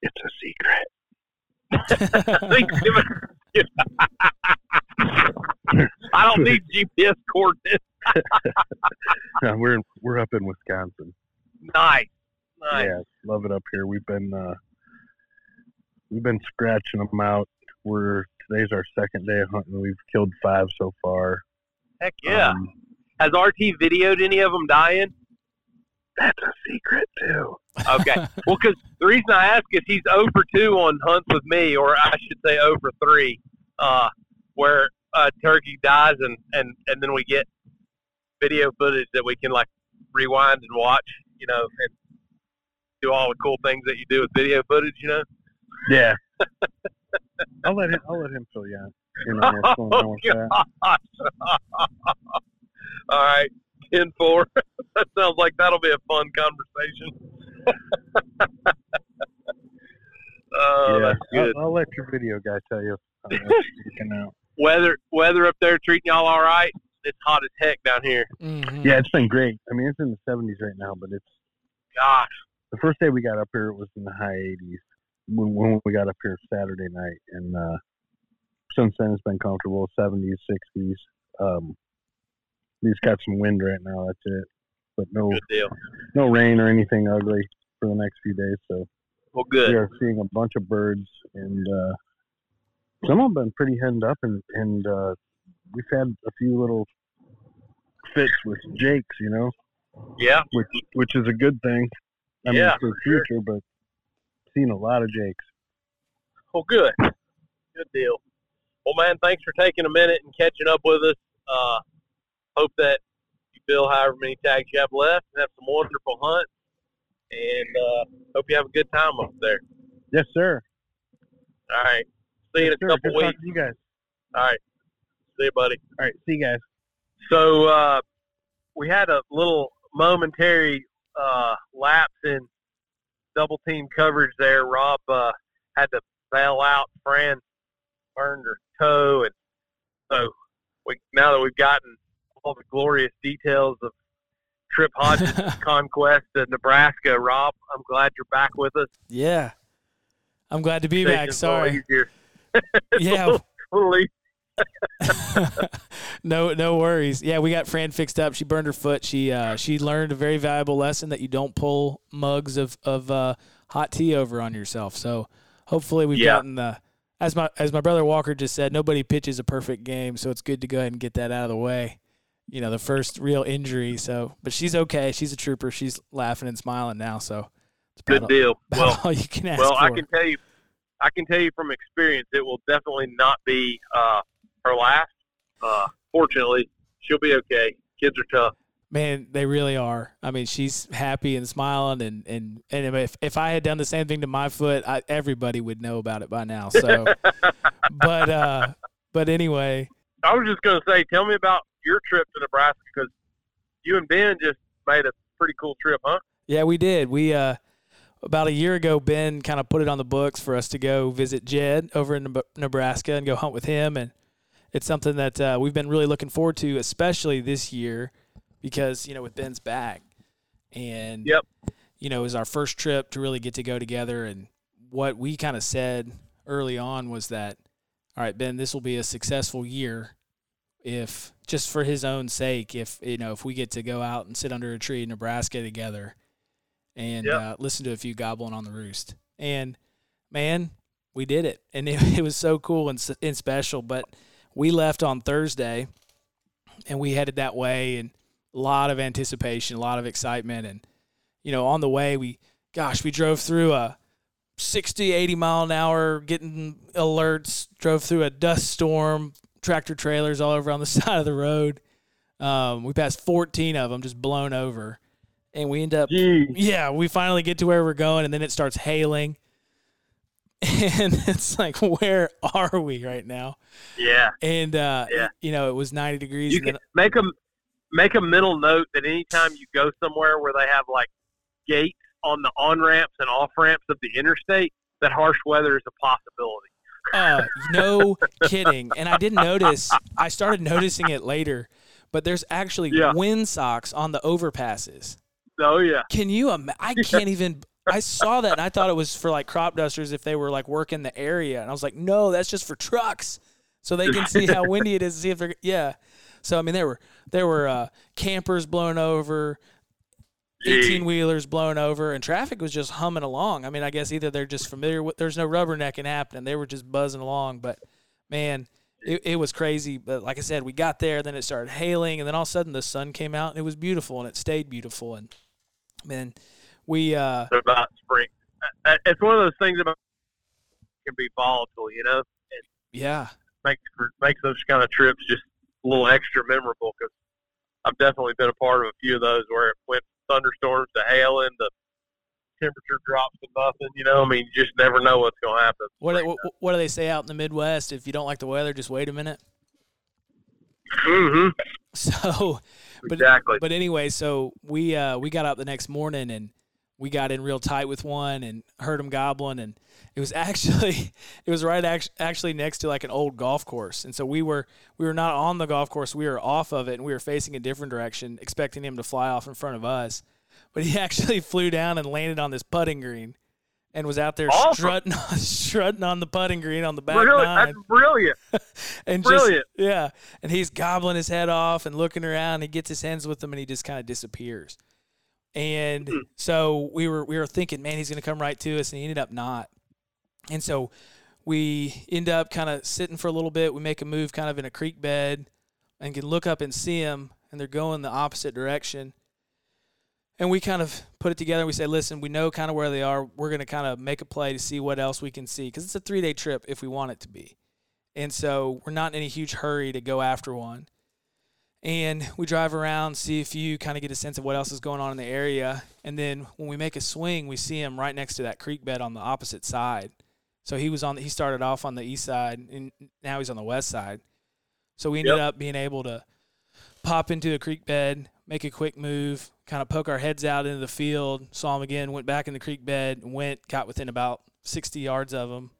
It's a secret. I don't need G P S coordinates. No, we're in, we're up in Wisconsin. Nice, nice. Yeah, love it up here. We've been uh, we've been scratching them out. We're today's our second day of hunting. We've killed five so far. Heck yeah! Um, Has R T videoed any of them dying? That's a secret, too. Okay. Well, because the reason I ask is he's oh for two on hunts with me, or I should say oh for three, uh, where uh, turkey dies, and, and, and then we get video footage that we can, like, rewind and watch, you know, and do all the cool things that you do with video footage, you know? Yeah. I'll let him I'll let him fill you out. You know, what's going on with that. All right. ten four. That sounds like that'll be a fun conversation. Oh, yeah, that's good. I'll, I'll let your video guy tell you how that's freaking out. Weather, weather up there treating y'all all right? It's hot as heck down here. Mm-hmm. Yeah, it's been great. I mean, it's in the seventies right now, but it's... Gosh. The first day we got up here, it was in the high eighties when, when we got up here Saturday night. And uh, since then, it's been comfortable, seventies, sixties. Um He's got some wind right now. That's it, but no, no rain or anything ugly for the next few days. So, well, good. We are seeing a bunch of birds, and uh, some of them have been pretty hemmed up, and and uh, we've had a few little fits with jakes, you know. Yeah. Which which is a good thing. I yeah, mean, for the future, sure. But seen a lot of jakes. Well, good. Good deal. Well, man, thanks for taking a minute and catching up with us. Uh, Hope that you fill however many tags you have left and have some wonderful hunts. And uh, hope you have a good time up there. Yes, sir. All right. See you yes, in a sir. couple good weeks. Talk to you guys. All right. See you, buddy. All right. See you guys. So uh, we had a little momentary uh, lapse in double team coverage there. Rob uh, had to bail out. Fran burned her toe. And so we, now that we've gotten all the glorious details of Trip Hodges' conquest of Nebraska. Rob, I'm glad you're back with us. Yeah. I'm glad to be back. Sorry. Yeah. no, no worries. Yeah, we got Fran fixed up. She burned her foot. She uh, she learned a very valuable lesson that you don't pull mugs of, of uh, hot tea over on yourself. So hopefully we've yeah. gotten the – as my as my brother Walker just said, nobody pitches a perfect game, so it's good to go ahead and get that out of the way. You know, the first real injury. So, but she's okay. She's a trooper. She's laughing and smiling now. So, it's good deal. A, well, all you can ask well, for. I can tell you, I can tell you from experience, it will definitely not be uh, her last. Uh, fortunately, she'll be okay. Kids are tough. Man, they really are. I mean, she's happy and smiling, and and, and if if I had done the same thing to my foot, I, everybody would know about it by now. So, but uh, but anyway, I was just gonna say, tell me about your trip to Nebraska, because you and Ben just made a pretty cool trip, huh? Yeah, we did. We uh, about a year ago, Ben kind of put it on the books for us to go visit Jed over in Nebraska and go hunt with him, and it's something that uh, we've been really looking forward to, especially this year, because you know with Ben's back, and yep, you know it was our first trip to really get to go together, and what we kind of said early on was that, all right, Ben, this will be a successful year. If just for his own sake, if you know, if we get to go out and sit under a tree in Nebraska together and yep. uh, listen to a few gobbling on the roost, and man, we did it, and it, it was so cool and, and special. But we left on Thursday, and we headed that way, and a lot of anticipation, a lot of excitement, and you know, on the way, we gosh, we drove through a sixty, eighty mile an hour, getting alerts, drove through a dust storm. Tractor trailers all over on the side of the road. Um, we passed fourteen of them, just blown over, and we end up, Jeez. yeah, we finally get to where we're going, and then it starts hailing. And it's like, where are we right now? Yeah. And, uh, yeah. you know, it was ninety degrees. You and then, make, a, make a mental note that anytime you go somewhere where they have, like, gates on the on-ramps and off-ramps of the interstate, that harsh weather is a possibility. Uh, no kidding. And I didn't notice. I started noticing it later, but there's actually yeah. wind socks on the overpasses. Oh, yeah. Can you imagine? I can't even – I saw that, and I thought it was for, like, crop dusters if they were, like, working the area. And I was like, no, that's just for trucks so they can see how windy it is and see if they're – yeah. So, I mean, there were there were uh, campers blown over, eighteen-wheelers blown over, and traffic was just humming along. I mean, I guess either they're just familiar with – there's no rubbernecking happening. They were just buzzing along. But, man, it, it was crazy. But, like I said, we got there, then it started hailing, and then all of a sudden the sun came out, and it was beautiful, and it stayed beautiful. And, man – We uh, about spring. It's one of those things about can be volatile, you know. It yeah, makes makes those kind of trips just a little extra memorable because I've definitely been a part of a few of those where it went from thunderstorms to hailing, the temperature drops to nothing. You know, I mean, you just never know what's going to happen. What do, what, what do they say out in the Midwest? If you don't like the weather, just wait a minute. Mm-hmm. So, but, exactly. But anyway, so we uh, we got up the next morning and. We got in real tight with one and heard him gobbling, and it was actually it was right act- actually next to like an old golf course, and so we were we were not on the golf course, we were off of it, and we were facing a different direction, expecting him to fly off in front of us, but he actually flew down and landed on this putting green, and was out there awesome. strutting on, strutting on the putting green on the back really? nine. That's brilliant, and brilliant, just, yeah. And he's gobbling his head off and looking around. And he gets his hands with him, and he just kind of disappears. And mm-hmm. so we were we were thinking, man, he's going to come right to us, and he ended up not. And so we end up kind of sitting for a little bit. We make a move kind of in a creek bed and can look up and see him, and they're going the opposite direction. And we kind of put it together. We say, listen, we know kind of where they are. We're going to kind of make a play to see what else we can see because it's a three-day trip if we want it to be. And so we're not in any huge hurry to go after one. And we drive around, see if you kind of get a sense of what else is going on in the area. And then when we make a swing, we see him right next to that creek bed on the opposite side. So he was on. The, he started off on the east side, and now he's on the west side. So we ended yep. up being able to pop into a creek bed, make a quick move, kind of poke our heads out into the field, saw him again, went back in the creek bed, and went, got within about sixty yards of him,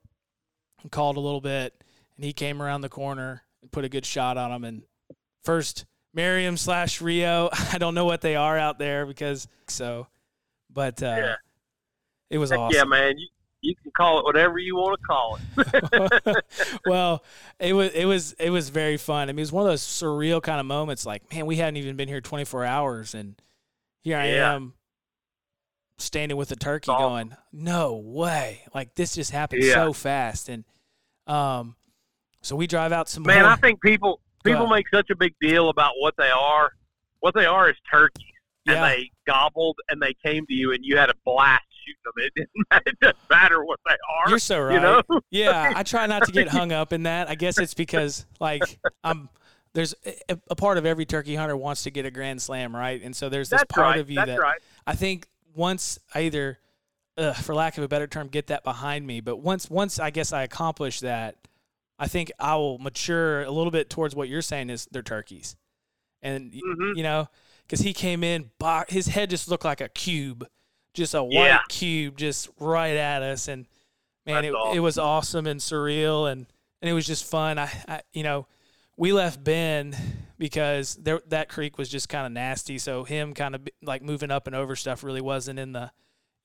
and called a little bit. And he came around the corner and put a good shot on him. And first – Merriam slash Rio. I don't know what they are out there because so, but uh, yeah. it was Heck awesome. Yeah, man, you, you can call it whatever you want to call it. Well, it was it was it was very fun. I mean, it was one of those surreal kind of moments. Like, man, we hadn't even been here twenty-four hours, and here I yeah. am standing with a turkey, awesome. going, "No way!" Like this just happened yeah. so fast, and um, so we drive out some. Man, more. I think people. People make such a big deal about what they are. What they are is turkeys, and yeah. they gobbled, and they came to you, and you had a blast shooting them. It, it doesn't matter what they are. You're so right. You know? Yeah, I try not to get hung up in that. I guess it's because, like, I'm there's a, a part of every turkey hunter wants to get a grand slam, right? And so there's this That's part right. of you That's that right. I think once I either, uh, for lack of a better term, get that behind me. But once, once I guess I accomplish that, I think I will mature a little bit towards what you're saying is they're turkeys. And, mm-hmm. you know, because he came in, his head just looked like a cube, just a white yeah. cube just right at us. And, man, it, awesome. it was awesome and surreal, and, and it was just fun. I, I, you know, we left Ben because there, that creek was just kind of nasty, so him kind of, like, moving up and over stuff really wasn't in the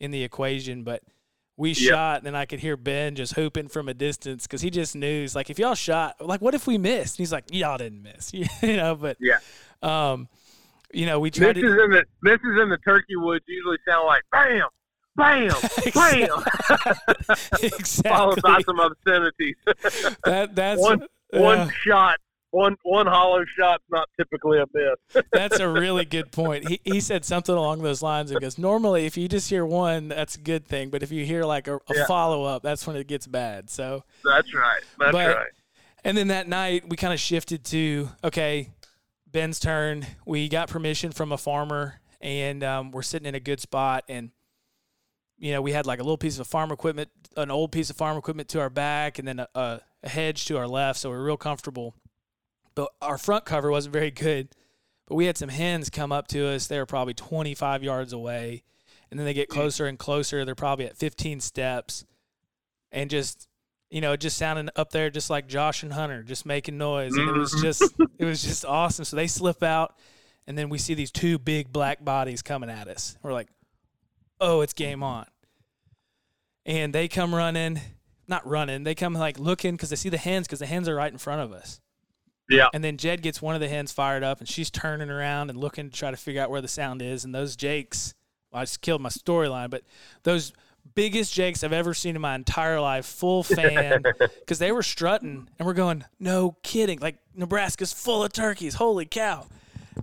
in the equation, but – We yep. shot, and I could hear Ben just hooping from a distance because he just knew. He's like, if y'all shot, like, what if we missed? And he's like, y'all didn't miss, you know. But yeah, um, you know, we tried. This to, is in the this is in the turkey woods. Usually sound like bam, bam, bam, exactly. Followed by some obscenities. that that's one uh, one shot. One one hollow shot's not typically a miss. That's a really good point. He he said something along those lines and goes, normally if you just hear one, that's a good thing. But if you hear like a, a yeah. follow-up, that's when it gets bad. So That's right. That's but, right. And then that night we kind of shifted to, okay, Ben's turn. We got permission from a farmer and um, we're sitting in a good spot. And, you know, we had like a little piece of farm equipment, an old piece of farm equipment to our back, and then a, a, a hedge to our left, so we were real comfortable. But our front cover wasn't very good. But we had some hens come up to us. They were probably twenty-five yards away. And then they get closer and closer. They're probably at fifteen steps. And just, you know, just sounding up there just like Josh and Hunter, just making noise. And it was just it was just awesome. So they slip out, and then we see these two big black bodies coming at us. We're like, oh, it's game on. And they come running. Not running. They come, like, looking because they see the hens because the hens are right in front of us. Yeah. And then Jed gets one of the hens fired up, and she's turning around and looking to try to figure out where the sound is. And those jakes, well, I just killed my storyline, but those biggest jakes I've ever seen in my entire life, full fan, because they were strutting, and we're going, no kidding. Like, Nebraska's full of turkeys. Holy cow.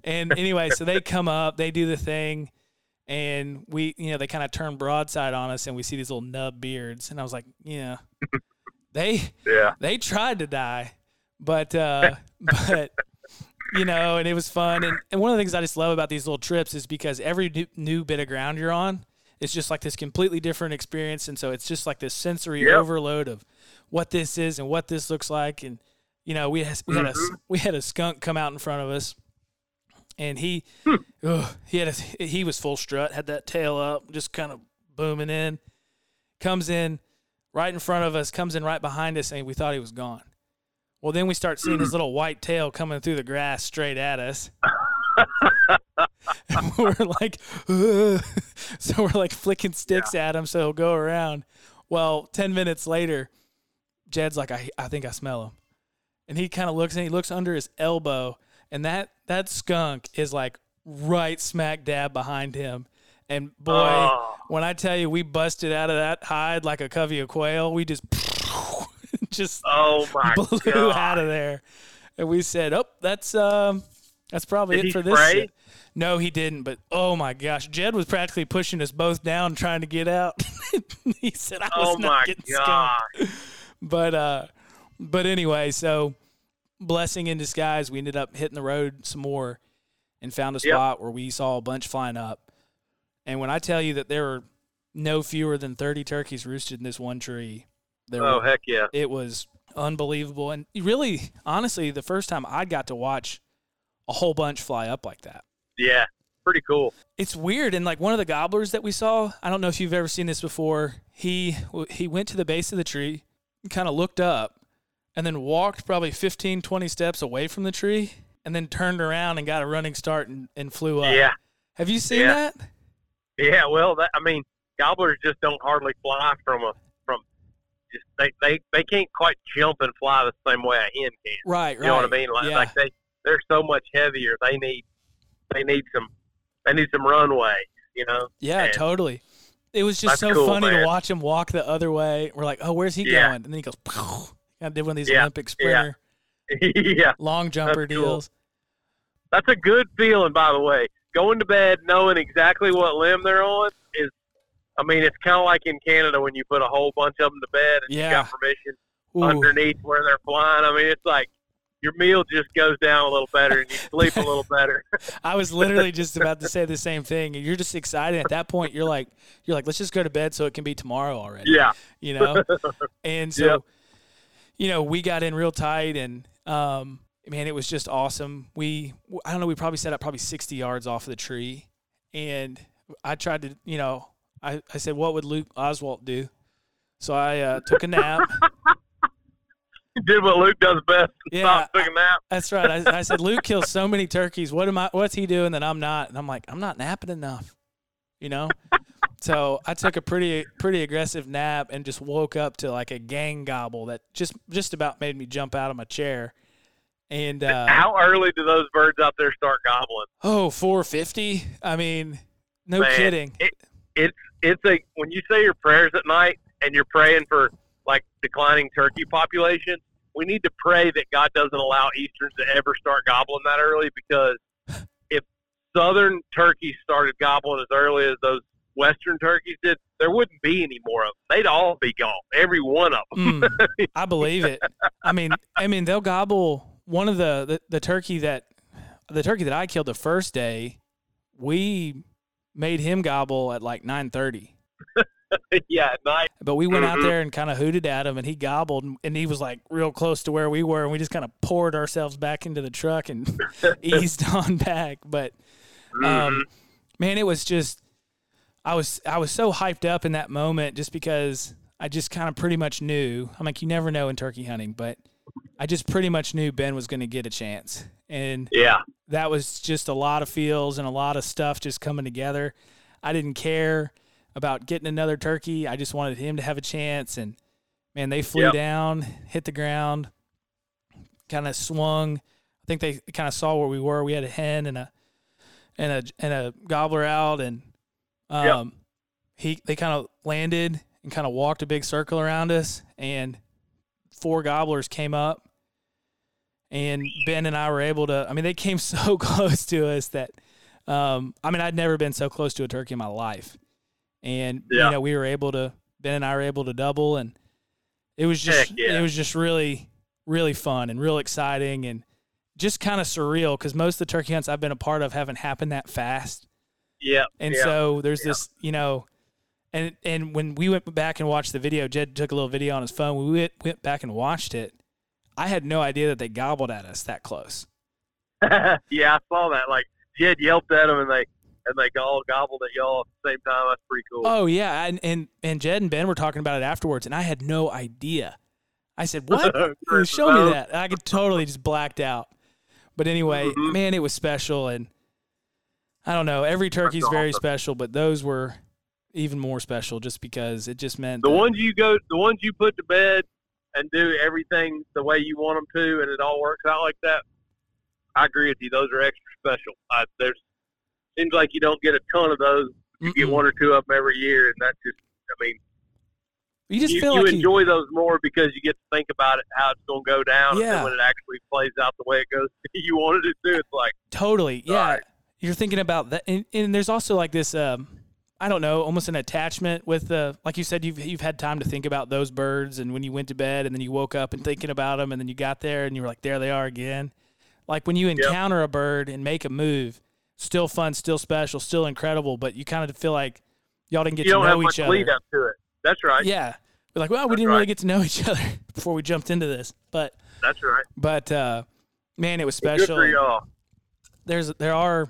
And anyway, so they come up, they do the thing, and we, you know, they kind of turn broadside on us, and we see these little nub beards. And I was like, yeah, they, yeah. they tried to die. But, uh, but you know, and it was fun. And, and one of the things I just love about these little trips is because every new, new bit of ground you're on, it's just like this completely different experience. And so it's just like this sensory yep. overload of what this is and what this looks like. And, you know, we, has, we, mm-hmm. had, a, we had a skunk come out in front of us, and he hmm. ugh, he had a, he was full strut, had that tail up, just kind of booming in, comes in right in front of us, comes in right behind us, and we thought he was gone. Well, then we start seeing his little white tail coming through the grass straight at us. And we're like, ugh. So we're like flicking sticks yeah. at him so he'll go around. Well, ten minutes later, Jed's like, I I think I smell him. And he kind of looks, and he looks under his elbow, and that, that skunk is like right smack dab behind him. And boy, oh. when I tell you we busted out of that hide like a covey of quail, we just – just oh my blew God. Out of there, and we said, "Oh, that's um, that's probably Did it for this." Shit. No, he didn't. But oh my gosh, Jed was practically pushing us both down trying to get out. He said, "I was oh not getting skunked." But uh, but anyway, so blessing in disguise. We ended up hitting the road some more and found a spot yep. where we saw a bunch flying up. And when I tell you that there were no fewer than thirty turkeys roosted in this one tree. There oh, were, heck yeah. It was unbelievable. And really, honestly, the first time I got to watch a whole bunch fly up like that. Yeah, pretty cool. It's weird. And, like, one of the gobblers that we saw, I don't know if you've ever seen this before, he he went to the base of the tree, kind of looked up, and then walked probably fifteen, twenty steps away from the tree, and then turned around and got a running start and, and flew up. Yeah. Have you seen yeah. that? Yeah, well, that, I mean, gobblers just don't hardly fly from a – Just, they, they they can't quite jump and fly the same way a hen can. Right, right. You know what I mean? Like, yeah. like they they're so much heavier. They need they need some they need some runway. You know? Yeah, and totally. It was just so cool, funny man. to watch him walk the other way. We're like, oh, where's he yeah. going? And then he goes, pow! I did one of these yeah. Olympic sprinter, yeah. yeah. long jumper That's deals. Cool. That's a good feeling, by the way. Going to bed knowing exactly what limb they're on is. I mean, it's kind of like in Canada when you put a whole bunch of them to bed and yeah. you got permission Ooh. underneath where they're flying. I mean, it's like your meal just goes down a little better and you sleep a little better. I was literally just about to say the same thing. You're just excited at that point. You're like, you're like, let's just go to bed so it can be tomorrow already. Yeah, you know. And so, yep. you know, we got in real tight, and um, man, it was just awesome. We, I don't know, we probably set up probably sixty yards off of the tree, and I tried to, you know. I, I said, what would Luke Oswalt do? So I uh, took a nap. You did what Luke does best. Yeah, I, took a nap. That's right. I, I said, Luke kills so many turkeys. What am I? What's he doing that I'm not? And I'm like, I'm not napping enough, you know. So I took a pretty pretty aggressive nap and just woke up to like a gang gobble that just just about made me jump out of my chair. And uh, how early do those birds out there start gobbling? Oh, four fifty. I mean, no Man, kidding. It, it's It's a when you say your prayers at night and you're praying for like declining turkey population. We need to pray that God doesn't allow Easterns to ever start gobbling that early, because if southern turkeys started gobbling as early as those western turkeys did, there wouldn't be any more of them. They'd all be gone, every one of them. Mm, I believe it. I mean, I mean they'll gobble. One of the, the the turkey that the turkey that I killed the first day we made him gobble at like nine thirty. Yeah, at night. But we went mm-hmm. out there and kind of hooted at him, and he gobbled, and he was like real close to where we were, and we just kind of poured ourselves back into the truck and eased on back. But um, mm-hmm. man, it was just I was I was so hyped up in that moment just because I just kind of pretty much knew. I'm like, you never know in turkey hunting, but I just pretty much knew Ben was going to get a chance, and yeah, that was just a lot of feels and a lot of stuff just coming together. I didn't care about getting another turkey. I just wanted him to have a chance. And man, they flew yep. down, hit the ground, kind of swung. I think they kind of saw where we were. We had a hen and a, and a, and a gobbler out. And, um, yep. he, they kind of landed and kind of walked a big circle around us, and four gobblers came up, and Ben and I were able to, I mean, they came so close to us that, um, I mean, I'd never been so close to a turkey in my life. And yeah. you know, we were able to Ben and I were able to double, and it was just yeah. it was just really really fun and real exciting and just kind of surreal, because most of the turkey hunts I've been a part of haven't happened that fast. Yeah, and yeah. so there's yeah. this, you know, and and when we went back and watched the video, Jed took a little video on his phone. We went, went back and watched it. I had no idea that they gobbled at us that close. Yeah, I saw that. Like Jed yelped at them, and they. And they all gobbled at y'all at the same time. That's pretty cool. Oh, yeah. And, and and Jed and Ben were talking about it afterwards, and I had no idea. I said, what? You show me that. And I could totally just blacked out. But anyway, mm-hmm. man, it was special. And I don't know. Every turkey's awesome. Very special, but those were even more special just because it just meant. The that, ones you go, the ones you put to bed and do everything the way you want them to, and it all works out like that, I agree with you. Those are extra special. I, there's. Seems like you don't get a ton of those. You Mm-mm. get one or two of them every year, and that's just, I mean, you just you, feel you like enjoy you, those more because you get to think about it, how it's going to go down, yeah. and then when it actually plays out the way it goes, you wanted it to. It's like totally, yeah. Right. You're thinking about that, and, and there's also like this, um, I don't know, almost an attachment with the, like you said, you've you've had time to think about those birds, and when you went to bed, and then you woke up and thinking about them, and then you got there, and you were like, there they are again. Like when you encounter yep. a bird and make a move. Still fun, still special, still incredible, but you kind of feel like y'all didn't get you to know each other. You don't have much lead up to it. That's right. Yeah. We're like, well, we that's didn't right. really get to know each other before we jumped into this. But that's right. But, uh, man, it was special. Good for y'all. There's, there are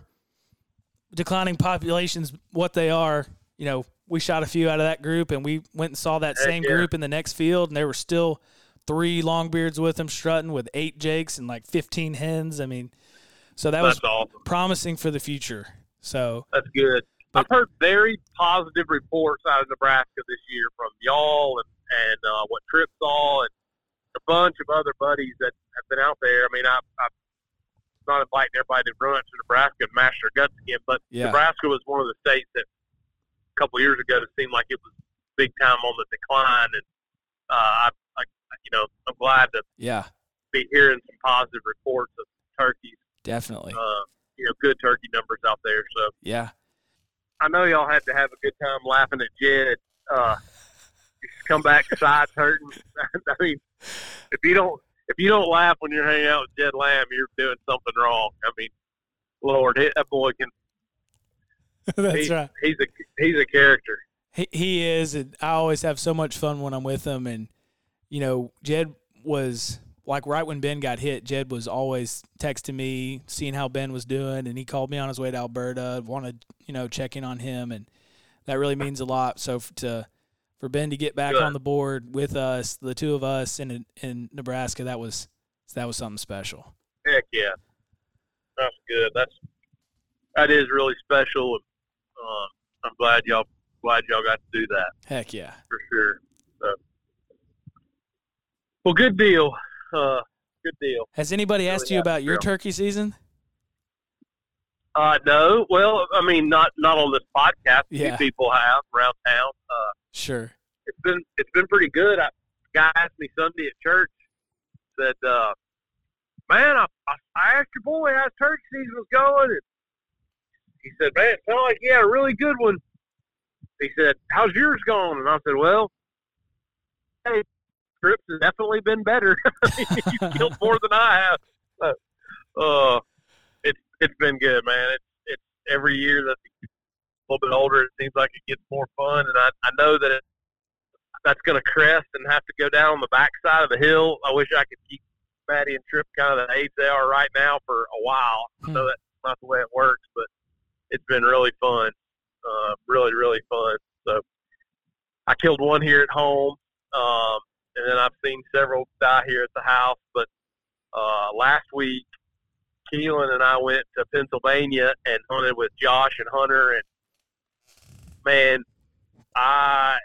declining populations, what they are. You know, we shot a few out of that group, and we went and saw that Heck same yeah. group in the next field, and there were still three longbeards with them strutting with eight jakes and like fifteen hens. I mean – So that That's was awesome. Promising for the future. So That's good. I've heard very positive reports out of Nebraska this year from y'all and, and uh, what Trip saw and a bunch of other buddies that have been out there. I mean, I, I'm not inviting everybody to run to Nebraska and mash their guts again, but yeah. Nebraska was one of the states that a couple of years ago it seemed like it was big time on the decline. And, uh, I, I, you know, I'm glad to yeah. be hearing some positive reports of turkeys. Definitely. Uh, you know, good turkey numbers out there. So yeah, I know y'all had to have a good time laughing at Jed. Uh, come back, sides hurting. I mean, if you don't, if you don't laugh when you're hanging out with Jed Lamb, you're doing something wrong. I mean, Lord, that boy can. That's he, right. He's a he's a character. He he is, and I always have so much fun when I'm with him. And you know, Jed was. Like right when Ben got hit, Jed was always texting me, seeing how Ben was doing, and he called me on his way to Alberta, wanted, you know, check in on him, and that really means a lot. So for, to, for Ben to get back Good. On the board with us, the two of us in in Nebraska, that was that was something special. Heck yeah, that's good. That's that is really special. Uh, I'm glad y'all glad y'all got to do that. Heck yeah, for sure. So. Well, good deal. Uh, good deal. Has anybody asked really you about your turkey season? Uh, no. Well, I mean, not, not on this podcast. Yeah. A few people have around town. Uh, sure. It's been it's been pretty good. I, a guy asked me Sunday at church, said, uh, man, I, I I asked your boy how turkey season was going. And he said, man, it sounded like he had a really good one. He said, how's yours going? And I said, well, hey, Trips has definitely been better. You killed more than I have. Uh, uh, it's it's been good, man. It's it's every year that it gets a little bit older, it seems like it gets more fun. And I, I know that it, that's going to crest and have to go down on the backside of the hill. I wish I could keep Maddie and Trip kind of the age they are right now for a while. Hmm. So that's not the way it works, but it's been really fun, uh, really, really fun. So I killed one here at home, um, and then I've seen several die here at the house. But uh, last week, Keelan and I went to Pennsylvania and hunted with Josh and Hunter, and man, I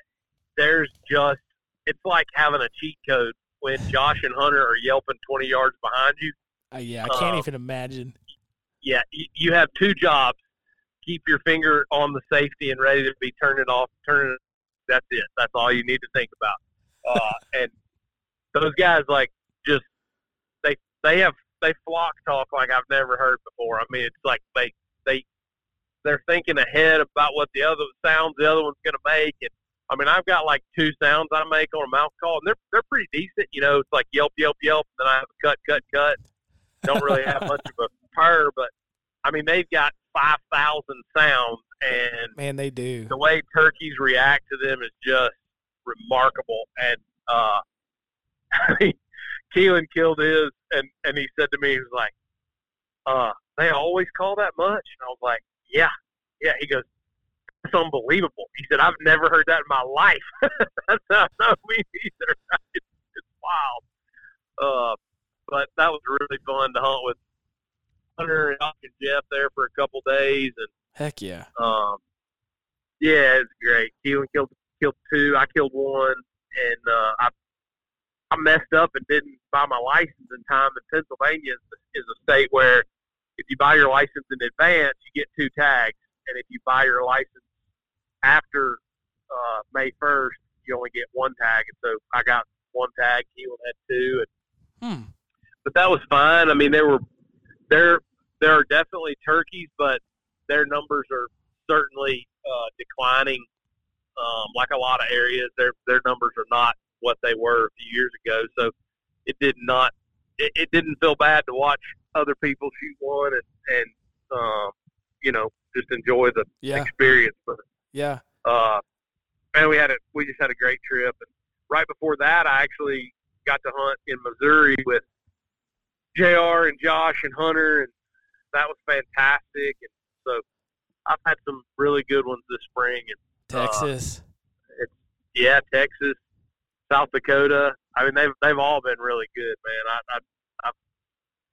there's just it's like having a cheat code when Josh and Hunter are yelping twenty yards behind you. Uh, yeah, I can't um, even imagine. Yeah, you, you have two jobs: keep your finger on the safety and ready to be turning it off, turning it. That's it. That's all you need to think about. Uh, and those guys, like, just they they have they flock talk like I've never heard before. I mean, it's like they they they're thinking ahead about what the other sounds the other one's going to make. And I mean, I've got like two sounds I make on a mouth call, and they're they're pretty decent. You know, it's like yelp, yelp, yelp, and then I have a cut, cut, cut. Don't really have much of a purr, but I mean, they've got five thousand sounds. And man, they do. The way turkeys react to them is just remarkable. And uh, I mean, Keelan killed his, and, and he said to me, he was like, uh, they always call that much? And I was like, yeah, yeah. He goes, that's unbelievable. He said, I've never heard that in my life. That's not me either. It's, it's wild. Uh, but that was really fun to hunt with Hunter and Jeff there for a couple days, and heck yeah. Um, yeah, it's great. Keelan killed killed two. I killed one, and uh, I I messed up and didn't buy my license in time. And Pennsylvania is, is a state where if you buy your license in advance, you get two tags, and if you buy your license after uh, May first, you only get one tag. And so I got one tag. Keelan had two, and hmm. but that was fine. I mean, there were there there are definitely turkeys, but their numbers are certainly uh, declining. Um, like a lot of areas, their their numbers are not what they were a few years ago. So it did not it, it didn't feel bad to watch other people shoot one and, and um, you know, just enjoy the yeah. experience. But yeah, uh, and we had a we just had a great trip. And right before that, I actually got to hunt in Missouri with J R and Josh and Hunter, and that was fantastic. And so I've had some really good ones this spring. And, Texas. Uh, it's, yeah, Texas, South Dakota. I mean, they've they've all been really good, man. I, I, I've,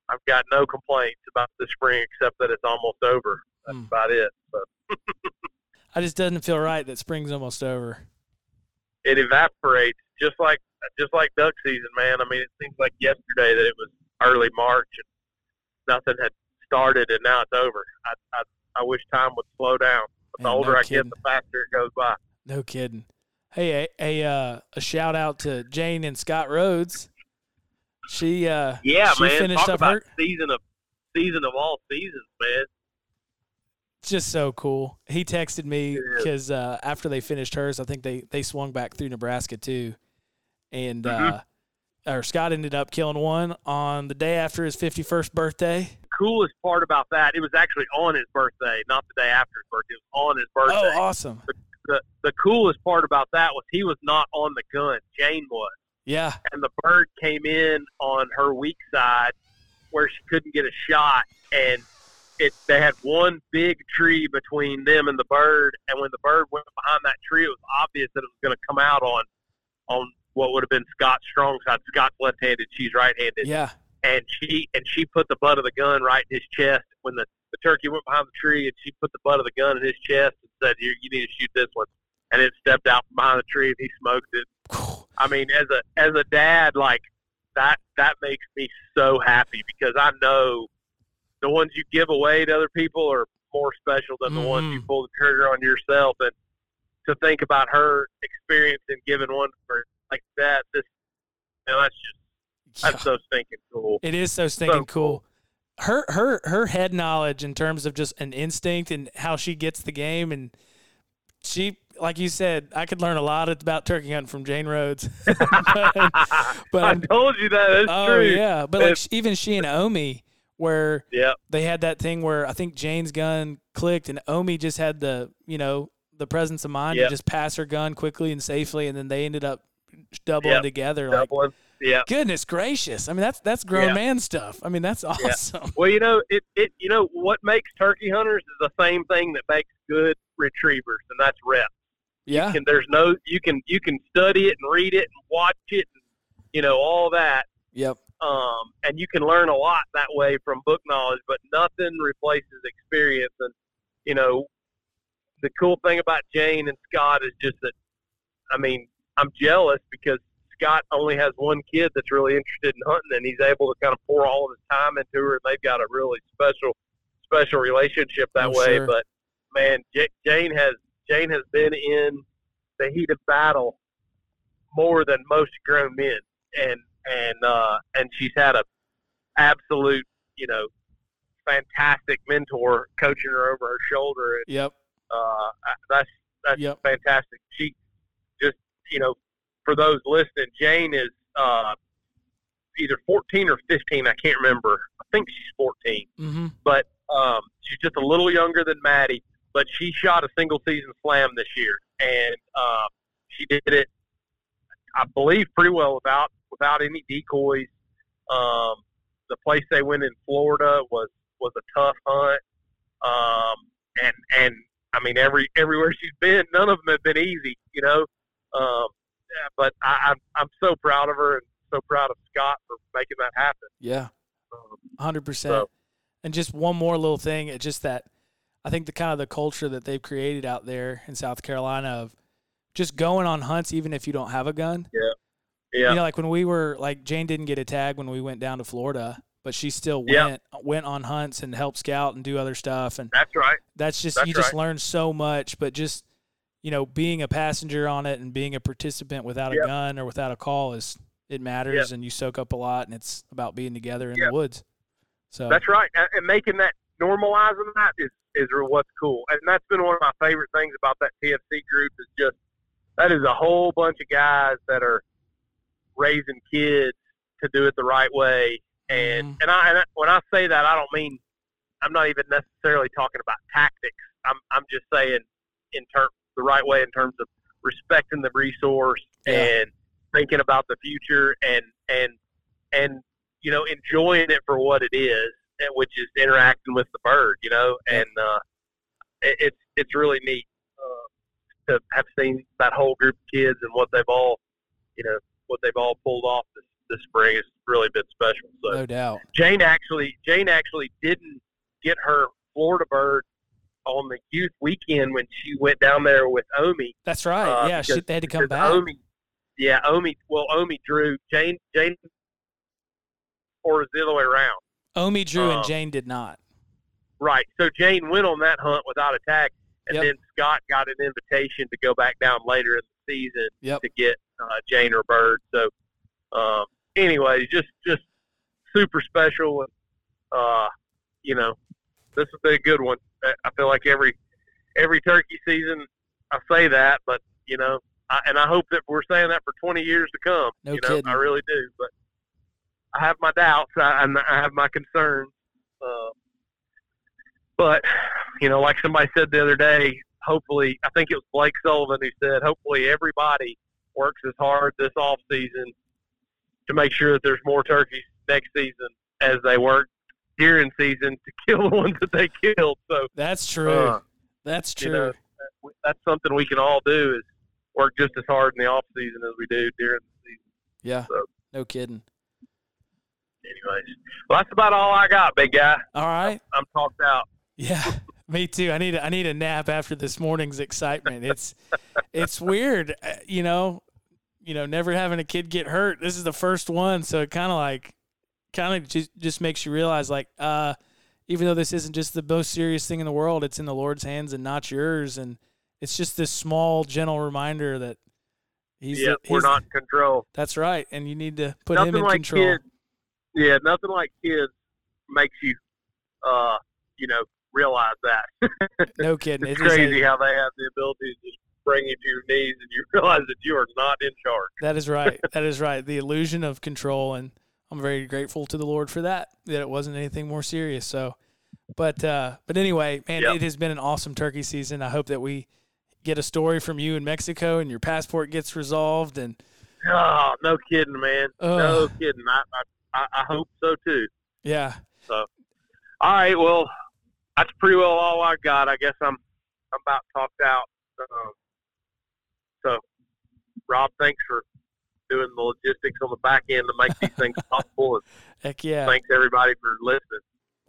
I've got no complaints about this spring except that it's almost over. That's mm. about it. So. I just doesn't feel right that spring's almost over. It evaporates just like just like duck season, man. I mean, it seems like yesterday that it was early March and nothing had started, and now it's over. I, I I wish time would slow down. But the older no I get, the faster it goes by. No kidding. Hey, a, a, uh, a shout-out to Jane and Scott Rhodes. She uh, yeah, she man. finished Talk up her – season of season of all seasons, man. Just so cool. He texted me because uh, after they finished hers, I think they, they swung back through Nebraska too. And mm-hmm. uh, or Scott ended up killing one on the day after his fifty-first birthday. Coolest part about that, it was actually on his birthday, not the day after his birthday. It was on his birthday. Oh, awesome. The, the, the coolest part about that was he was not on the gun. Jane was. Yeah. And the bird came in on her weak side where she couldn't get a shot, and it they had one big tree between them and the bird, and when the bird went behind that tree, it was obvious that it was going to come out on on what would have been Scott's strong side. Scott's left-handed. She's right-handed. Yeah. And she and she put the butt of the gun right in his chest when the, the turkey went behind the tree, and she put the butt of the gun in his chest and said, "Here, you need to shoot this one." And it stepped out from behind the tree, and he smoked it. I mean, as a as a dad, like that that makes me so happy because I know the ones you give away to other people are more special than mm. the ones you pull the trigger on yourself. And to think about her experience in giving one for like that, this you know, that's just. That's so stinking cool. It is so stinking so cool. cool. Her her her head knowledge in terms of just an instinct and how she gets the game, and she, like you said, I could learn a lot about turkey hunting from Jane Rhodes. but, but I told you that. That's oh, true. yeah. But like even she and Omi, where yep. they had that thing where I think Jane's gun clicked, and Omi just had the, you know, the presence of mind yep. to just pass her gun quickly and safely, and then they ended up doubling yep. together. Doubling. Like, yeah. Goodness gracious. I mean, that's that's grown yeah. man stuff. I mean, that's awesome. Yeah. Well, you know, it, it you know what makes turkey hunters is the same thing that makes good retrievers, and that's reps. Yeah. You can, there's no you can you can study it and read it and watch it and, you know, all that. Yep. Um, and you can learn a lot that way from book knowledge, but nothing replaces experience. And, you know, the cool thing about Jane and Scott is just that, I mean, I'm jealous because Scott only has one kid that's really interested in hunting, and he's able to kind of pour all of his time into her, and they've got a really special, special relationship that I'm way. Sure. But man, J- Jane has Jane has been in the heat of battle more than most grown men, and and uh, and she's had a absolute, you know, fantastic mentor coaching her over her shoulder. And, yep, uh, that's that's yep. fantastic. She just, you know. For those listening, Jane is uh, either fourteen or fifteen. I can't remember. I think she's fourteen. Mm-hmm. But um, she's just a little younger than Maddie. But she shot a single-season slam this year. And uh, she did it, I believe, pretty well without without any decoys. Um, the place they went in Florida was, was a tough hunt. Um, and, and I mean, every everywhere she's been, none of them have been easy, you know. Um, Yeah, but I, I'm I'm so proud of her and so proud of Scott for making that happen. Yeah, one hundred percent. So. And just one more little thing, it's just that I think the kind of the culture that they've created out there in South Carolina of just going on hunts even if you don't have a gun. Yeah, yeah. You know, like when we were like Jane didn't get a tag when we went down to Florida, but she still went yeah. went on hunts and helped scout and do other stuff. And that's right. That's just that's you right. just learn so much, but just. You know, being a passenger on it and being a participant without a yep. gun or without a call is it matters, yep. and you soak up a lot, and it's about being together in yep. the woods. So that's right, and making that normalizing that is is what's cool, and that's been one of my favorite things about that T F C group is just that is a whole bunch of guys that are raising kids to do it the right way, and mm. and I and I, when I say that I don't mean I'm not even necessarily talking about tactics. I'm I'm just saying in terms. The right way in terms of respecting the resource yeah. and thinking about the future and, and, and, you know, enjoying it for what it is, which is interacting with the bird, you know, and, uh, it, it's, it's really neat, uh, to have seen that whole group of kids and what they've all, you know, what they've all pulled off this, this spring has really been special. So no doubt. Jane actually, Jane actually didn't get her Florida bird on the youth weekend when she went down there with Omi. That's right. Uh, yeah, because, she, they had to come back. Omi, yeah, Omi. Well, Omi drew Jane. Jane, or is the other way around? Omi drew um, and Jane did not. Right. So Jane went on that hunt without a tag, and yep. then Scott got an invitation to go back down later in the season yep. to get uh, Jane or bird. So, um, anyway, just just super special. Uh, you know, this has been a good one. I feel like every every turkey season I say that, but, you know, I, and I hope that we're saying that for twenty years to come. No you know, kidding. I really do, but I have my doubts. I, I have my concerns. Uh, but, you know, like somebody said the other day, hopefully, I think it was Blake Sullivan who said, hopefully everybody works as hard this off season to make sure that there's more turkeys next season as they work during season to kill the ones that they killed. So that's true. Uh, that's true. You know, that's something we can all do is work just as hard in the off season as we do during the season. Yeah. So, no kidding. Anyways, well, that's about all I got, big guy. All right. I'm, I'm talked out. Yeah, me too. I need I need a nap after this morning's excitement. It's it's weird, you know. You know, never having a kid get hurt. This is the first one, so it kind of like. kind of just, just makes you realize, like, uh, even though this isn't just the most serious thing in the world, it's in the Lord's hands and not yours. And it's just this small, gentle reminder that he's, yeah, he's we're not in control. That's right. And you need to put nothing him in like control. Kids, yeah. Nothing like kids makes you, uh, you know, realize that. No kidding. It's it crazy is a, how they have the ability to just bring you to your knees and you realize that you are not in charge. That is right. That is right. The illusion of control, and I'm very grateful to the Lord for that, that it wasn't anything more serious. So But uh, but anyway, man, yep. It has been an awesome turkey season. I hope that we get a story from you in Mexico and your passport gets resolved. And oh, no kidding, man. Uh, no kidding. I, I I hope so, too. Yeah. So, all right, well, that's pretty well all I got. I guess I'm, I'm about talked out. Um, so, Rob, thanks for doing the logistics on the back end to make these things possible. Heck, yeah. Thanks, everybody, for listening.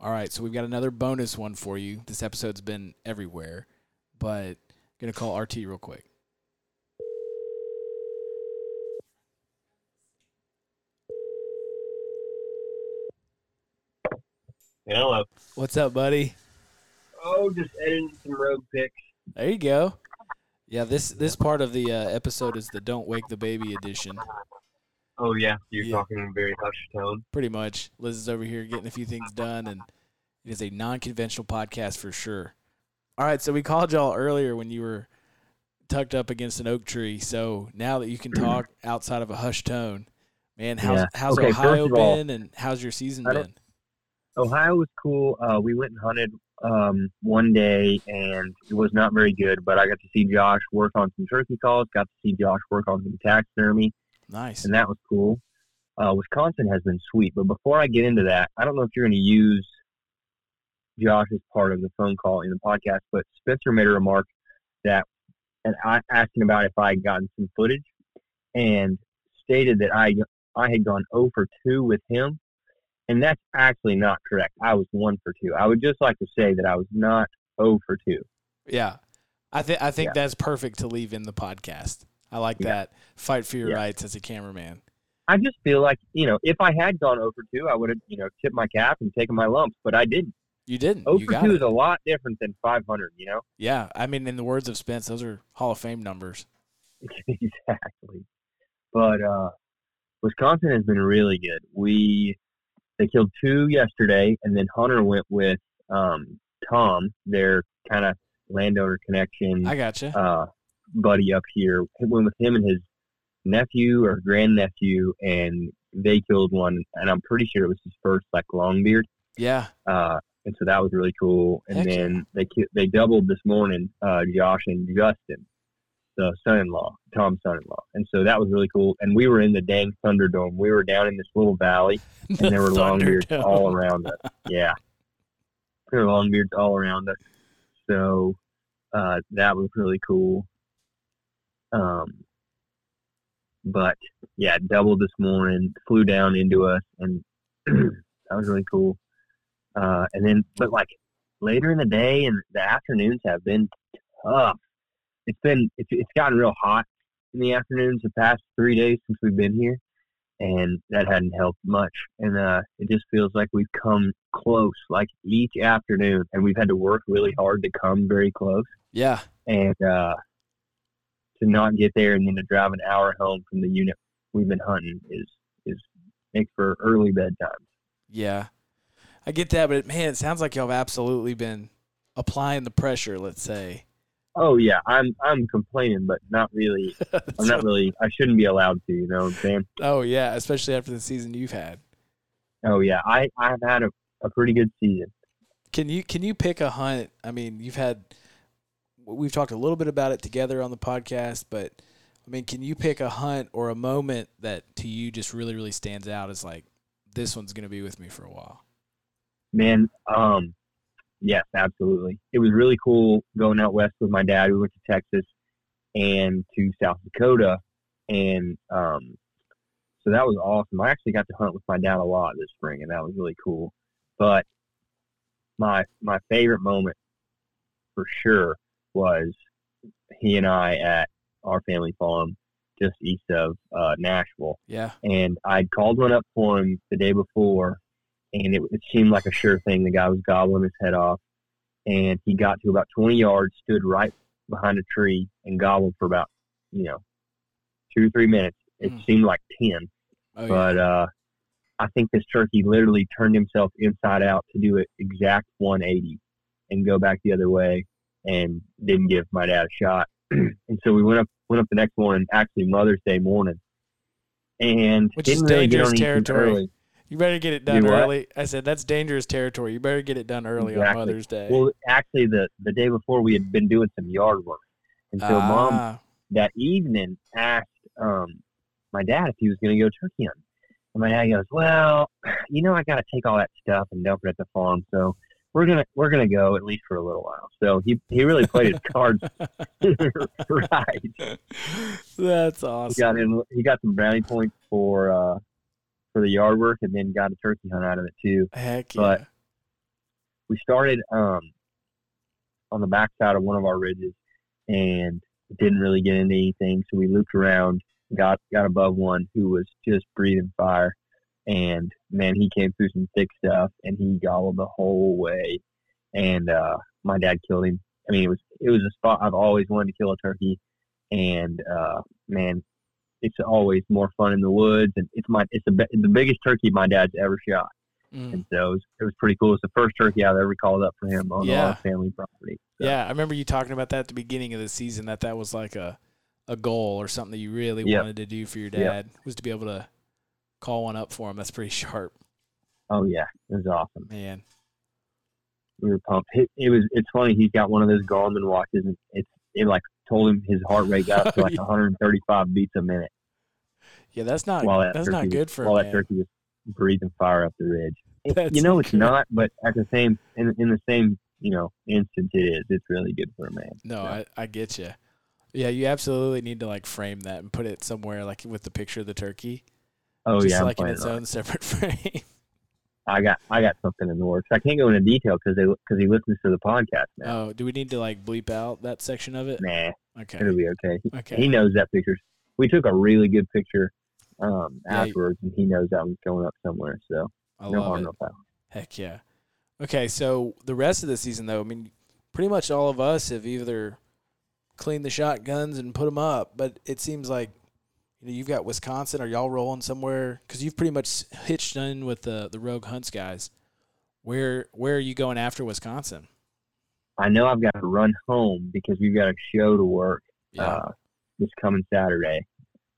All right, so we've got another bonus one for you. This episode's been everywhere, but I'm going to call R T real quick. Hello. What's up, buddy? Oh, just editing some road pics. There you go. Yeah, this this part of the uh, episode is the Don't Wake the Baby edition. Oh, yeah. You're yeah. talking in a very hushed tone. Pretty much. Liz is over here getting a few things done, and it is a non-conventional podcast for sure. All right, so we called y'all earlier when you were tucked up against an oak tree, so now that you can talk outside of a hushed tone, man, how's, yeah. how's okay, Ohio been, all, and how's your season been? Ohio was cool. Uh, we went and hunted um, one day, and it was not very good, but I got to see Josh work on some turkey calls, got to see Josh work on some taxidermy. Nice. And that was cool. Uh, Wisconsin has been sweet. But before I get into that, I don't know if you're going to use Josh as part of the phone call in the podcast, but Spencer made a remark that, and I asked him about if I had gotten some footage, and stated that I, I had gone zero for two with him. And that's actually not correct. I was one for two. I would just like to say that I was not zero for two. Yeah. I, th- I think yeah. that's perfect to leave in the podcast. I like yeah. that. Fight for your yeah. rights as a cameraman. I just feel like, you know, if I had gone zero for two, I would have, you know, tipped my cap and taken my lumps, but I didn't. You didn't. zero for two is a lot different than five hundred, you know? Yeah. I mean, in the words of Spence, those are Hall of Fame numbers. Exactly. But uh, Wisconsin has been really good. We... They killed two yesterday, and then Hunter went with um, Tom, their kind of landowner connection. I gotcha. Uh, buddy up here. He went with him and his nephew or grandnephew, and they killed one, and I'm pretty sure it was his first, like, longbeard. Yeah. Uh, and so that was really cool. And Heck then yeah. they they doubled this morning, uh, Josh and Justin, the son-in-law, Tom's son-in-law. And so that was really cool. And we were in the dang Thunderdome. We were down in this little valley, and the there were longbeards all around us. Yeah. There were longbeards all around us. So uh, that was really cool. Um, But, yeah, doubled this morning, flew down into us, and that was really cool. Uh, And then, but, like, later in the day and the afternoons have been tough. It's been it's, it's gotten real hot in the afternoons the past three days since we've been here, and that hadn't helped much. And uh, it just feels like we've come close, like each afternoon, and we've had to work really hard to come very close. Yeah, and uh, to not get there and then to drive an hour home from the unit we've been hunting is is make for early bedtime. Yeah, I get that, but man, it sounds like y'all have absolutely been applying the pressure. Let's say. Oh yeah, I'm I'm complaining, but not really. I'm not really. I shouldn't be allowed to, you know what I'm saying? Oh yeah, especially after the season you've had. Oh yeah, I I've had a, a pretty good season. Can you can you pick a hunt? I mean, you've had. We've talked a little bit about it together on the podcast, but I mean, can you pick a hunt or a moment that to you just really really stands out as like this one's going to be with me for a while? Man, um. Yes, absolutely. It was really cool going out west with my dad. We went to Texas and to South Dakota, and um, so that was awesome. I actually got to hunt with my dad a lot this spring, and that was really cool. But my my favorite moment for sure was he and I at our family farm just east of uh, Nashville. Yeah, and I'd called one up for him the day before. And it, it seemed like a sure thing. The guy was gobbling his head off. And he got to about twenty yards, stood right behind a tree, and gobbled for about, you know, two or three minutes. It mm. seemed like ten. Oh, but yeah. uh, I think this turkey literally turned himself inside out to do an exact one eighty and go back the other way and didn't give my dad a shot. And so we went up went up the next morning, actually Mother's Day morning. And Which didn't is really dangerous get on territory. Early. You better get it done Do early. What? I said, that's dangerous territory. You better get it done early exactly. on Mother's Day. Well, actually, the, the day before, we had been doing some yard work. And so ah. Mom that evening asked um, my dad if he was going to go turkey hunting. And my dad goes, well, you know, I got to take all that stuff and dump it at the farm. So we're going to we're gonna go at least for a little while. So he, he really played his cards right. That's awesome. He got, in, he got some brownie points for uh, – for the yard work, and then got a turkey hunt out of it too. Heck yeah. But we started um, on the backside of one of our ridges and didn't really get into anything. So we looped around, got got above one who was just breathing fire, and man, he came through some thick stuff and he gobbled the whole way. And uh, my dad killed him. I mean, it was it was a spot I've always wanted to kill a turkey, and uh, man. It's always more fun in the woods, and it's my it's the the biggest turkey my dad's ever shot, mm. and so it was, it was pretty cool. It's the first turkey I've ever called up for him on yeah. our family property. So. Yeah, I remember you talking about that at the beginning of the season, that that was like a a goal or something that you really yep. wanted to do for your dad, yep. was to be able to call one up for him. That's pretty sharp. Oh yeah, it was awesome, man. We were pumped. It, it was. It's funny. He's got one of those Garmin watches, and it's it like. Told him his heart rate got up to like one hundred thirty-five beats a minute. Yeah, that's not that that's not good for him. While that turkey was breathing fire up the ridge. It, you know, it's good. Not, but at the same in, in the same you know instance, it is. It's really good for a man. No, so. I, I get you. Yeah, you absolutely need to like frame that and put it somewhere like with the picture of the turkey. Oh just yeah, like in its own it. Separate frame. I got I got something in the works. I can't go into detail because they because he listens to the podcast now. Oh, do we need to like bleep out that section of it? Nah. Okay. It'll be okay. Okay. He knows that picture. We took a really good picture um, yeah, afterwards, and he knows that one's going up somewhere. So I no harm, no foul. Heck yeah. Okay, so the rest of the season though, I mean, pretty much all of us have either cleaned the shotguns and put them up, but it seems like. You've got Wisconsin. Are y'all rolling somewhere? Because you've pretty much hitched in with the the Rogue Hunts guys. Where where are you going after Wisconsin? I know I've got to run home because we've got a show to work yeah. uh, this coming Saturday.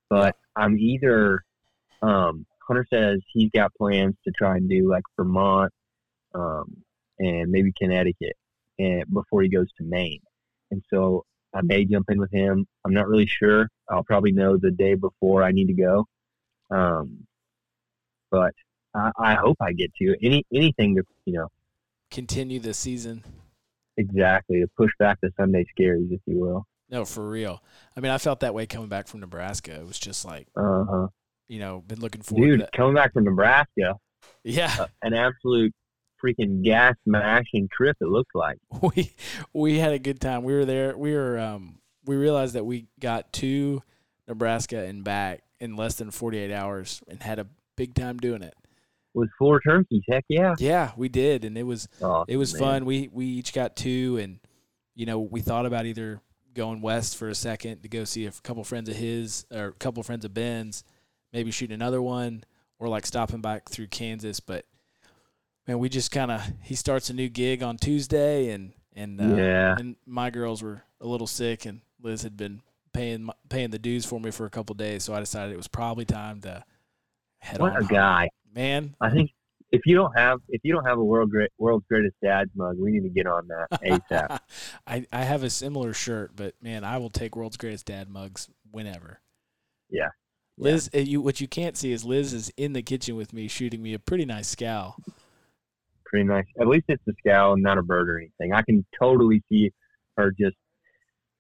But yeah. I'm either um, Hunter says he's got plans to try and do like Vermont um, and maybe Connecticut, and before he goes to Maine. And so I may jump in with him. I'm not really sure. I'll probably know the day before I need to go. Um, but I, I hope I get to any anything to, you know, continue the season. Exactly. To push back the Sunday scaries, if you will. No, for real. I mean, I felt that way coming back from Nebraska. It was just like, uh-huh. you know, been looking forward Dude, to that. Coming back from Nebraska. Yeah. Uh, an absolute freaking gas mashing trip, it looked like. We we had a good time. We were there. We were um we realized that we got to Nebraska and back in less than forty-eight hours and had a big time doing it. With four turkeys, heck yeah. Yeah, we did, and it was oh, it was man. fun. We we each got two, and you know, we thought about either going west for a second to go see a couple friends of his or a couple friends of Ben's, maybe shoot another one, or like stopping back through Kansas, but man, we just kind of – he starts a new gig on Tuesday, and and, uh, yeah. and my girls were a little sick, and Liz had been paying paying the dues for me for a couple of days, so I decided it was probably time to head what on. What a home. Guy. Man. I think if you don't have if you don't have a world great, world's greatest dad's mug, we need to get on that ASAP. I, I have a similar shirt, but, man, I will take world's greatest dad mugs whenever. Yeah. Liz, yeah. You, what you can't see is Liz is in the kitchen with me shooting me a pretty nice scowl. Pretty nice. At least it's a scowl and not a bird or anything. I can totally see her just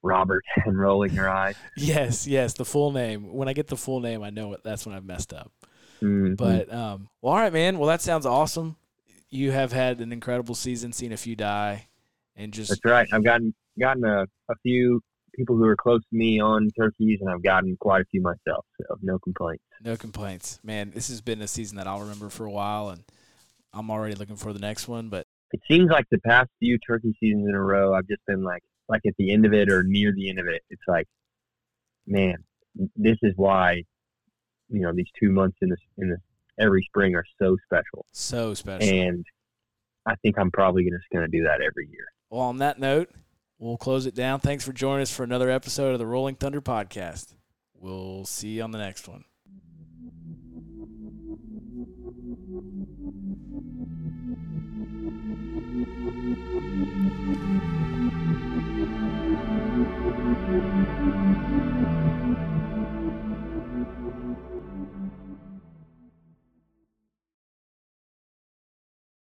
Robert and rolling her eyes. Yes, yes, the full name. When I get the full name, I know it. That's when I've messed up. Mm-hmm. But, um, well, all right, man. Well, that sounds awesome. You have had an incredible season, seen a few die. and just. That's right. I've gotten gotten a, a few people who are close to me on turkeys, and I've gotten quite a few myself, so no complaints. No complaints. Man, this has been a season that I'll remember for a while, and I'm already looking for the next one, but it seems like the past few turkey seasons in a row, I've just been like, like at the end of it or near the end of it, it's like, man, this is why, you know, these two months in this, in this every spring are so special, so special. And I think I'm probably just going to do that every year. Well, on that note, we'll close it down. Thanks for joining us for another episode of the Rolling Thunder Podcast. We'll see you on the next one.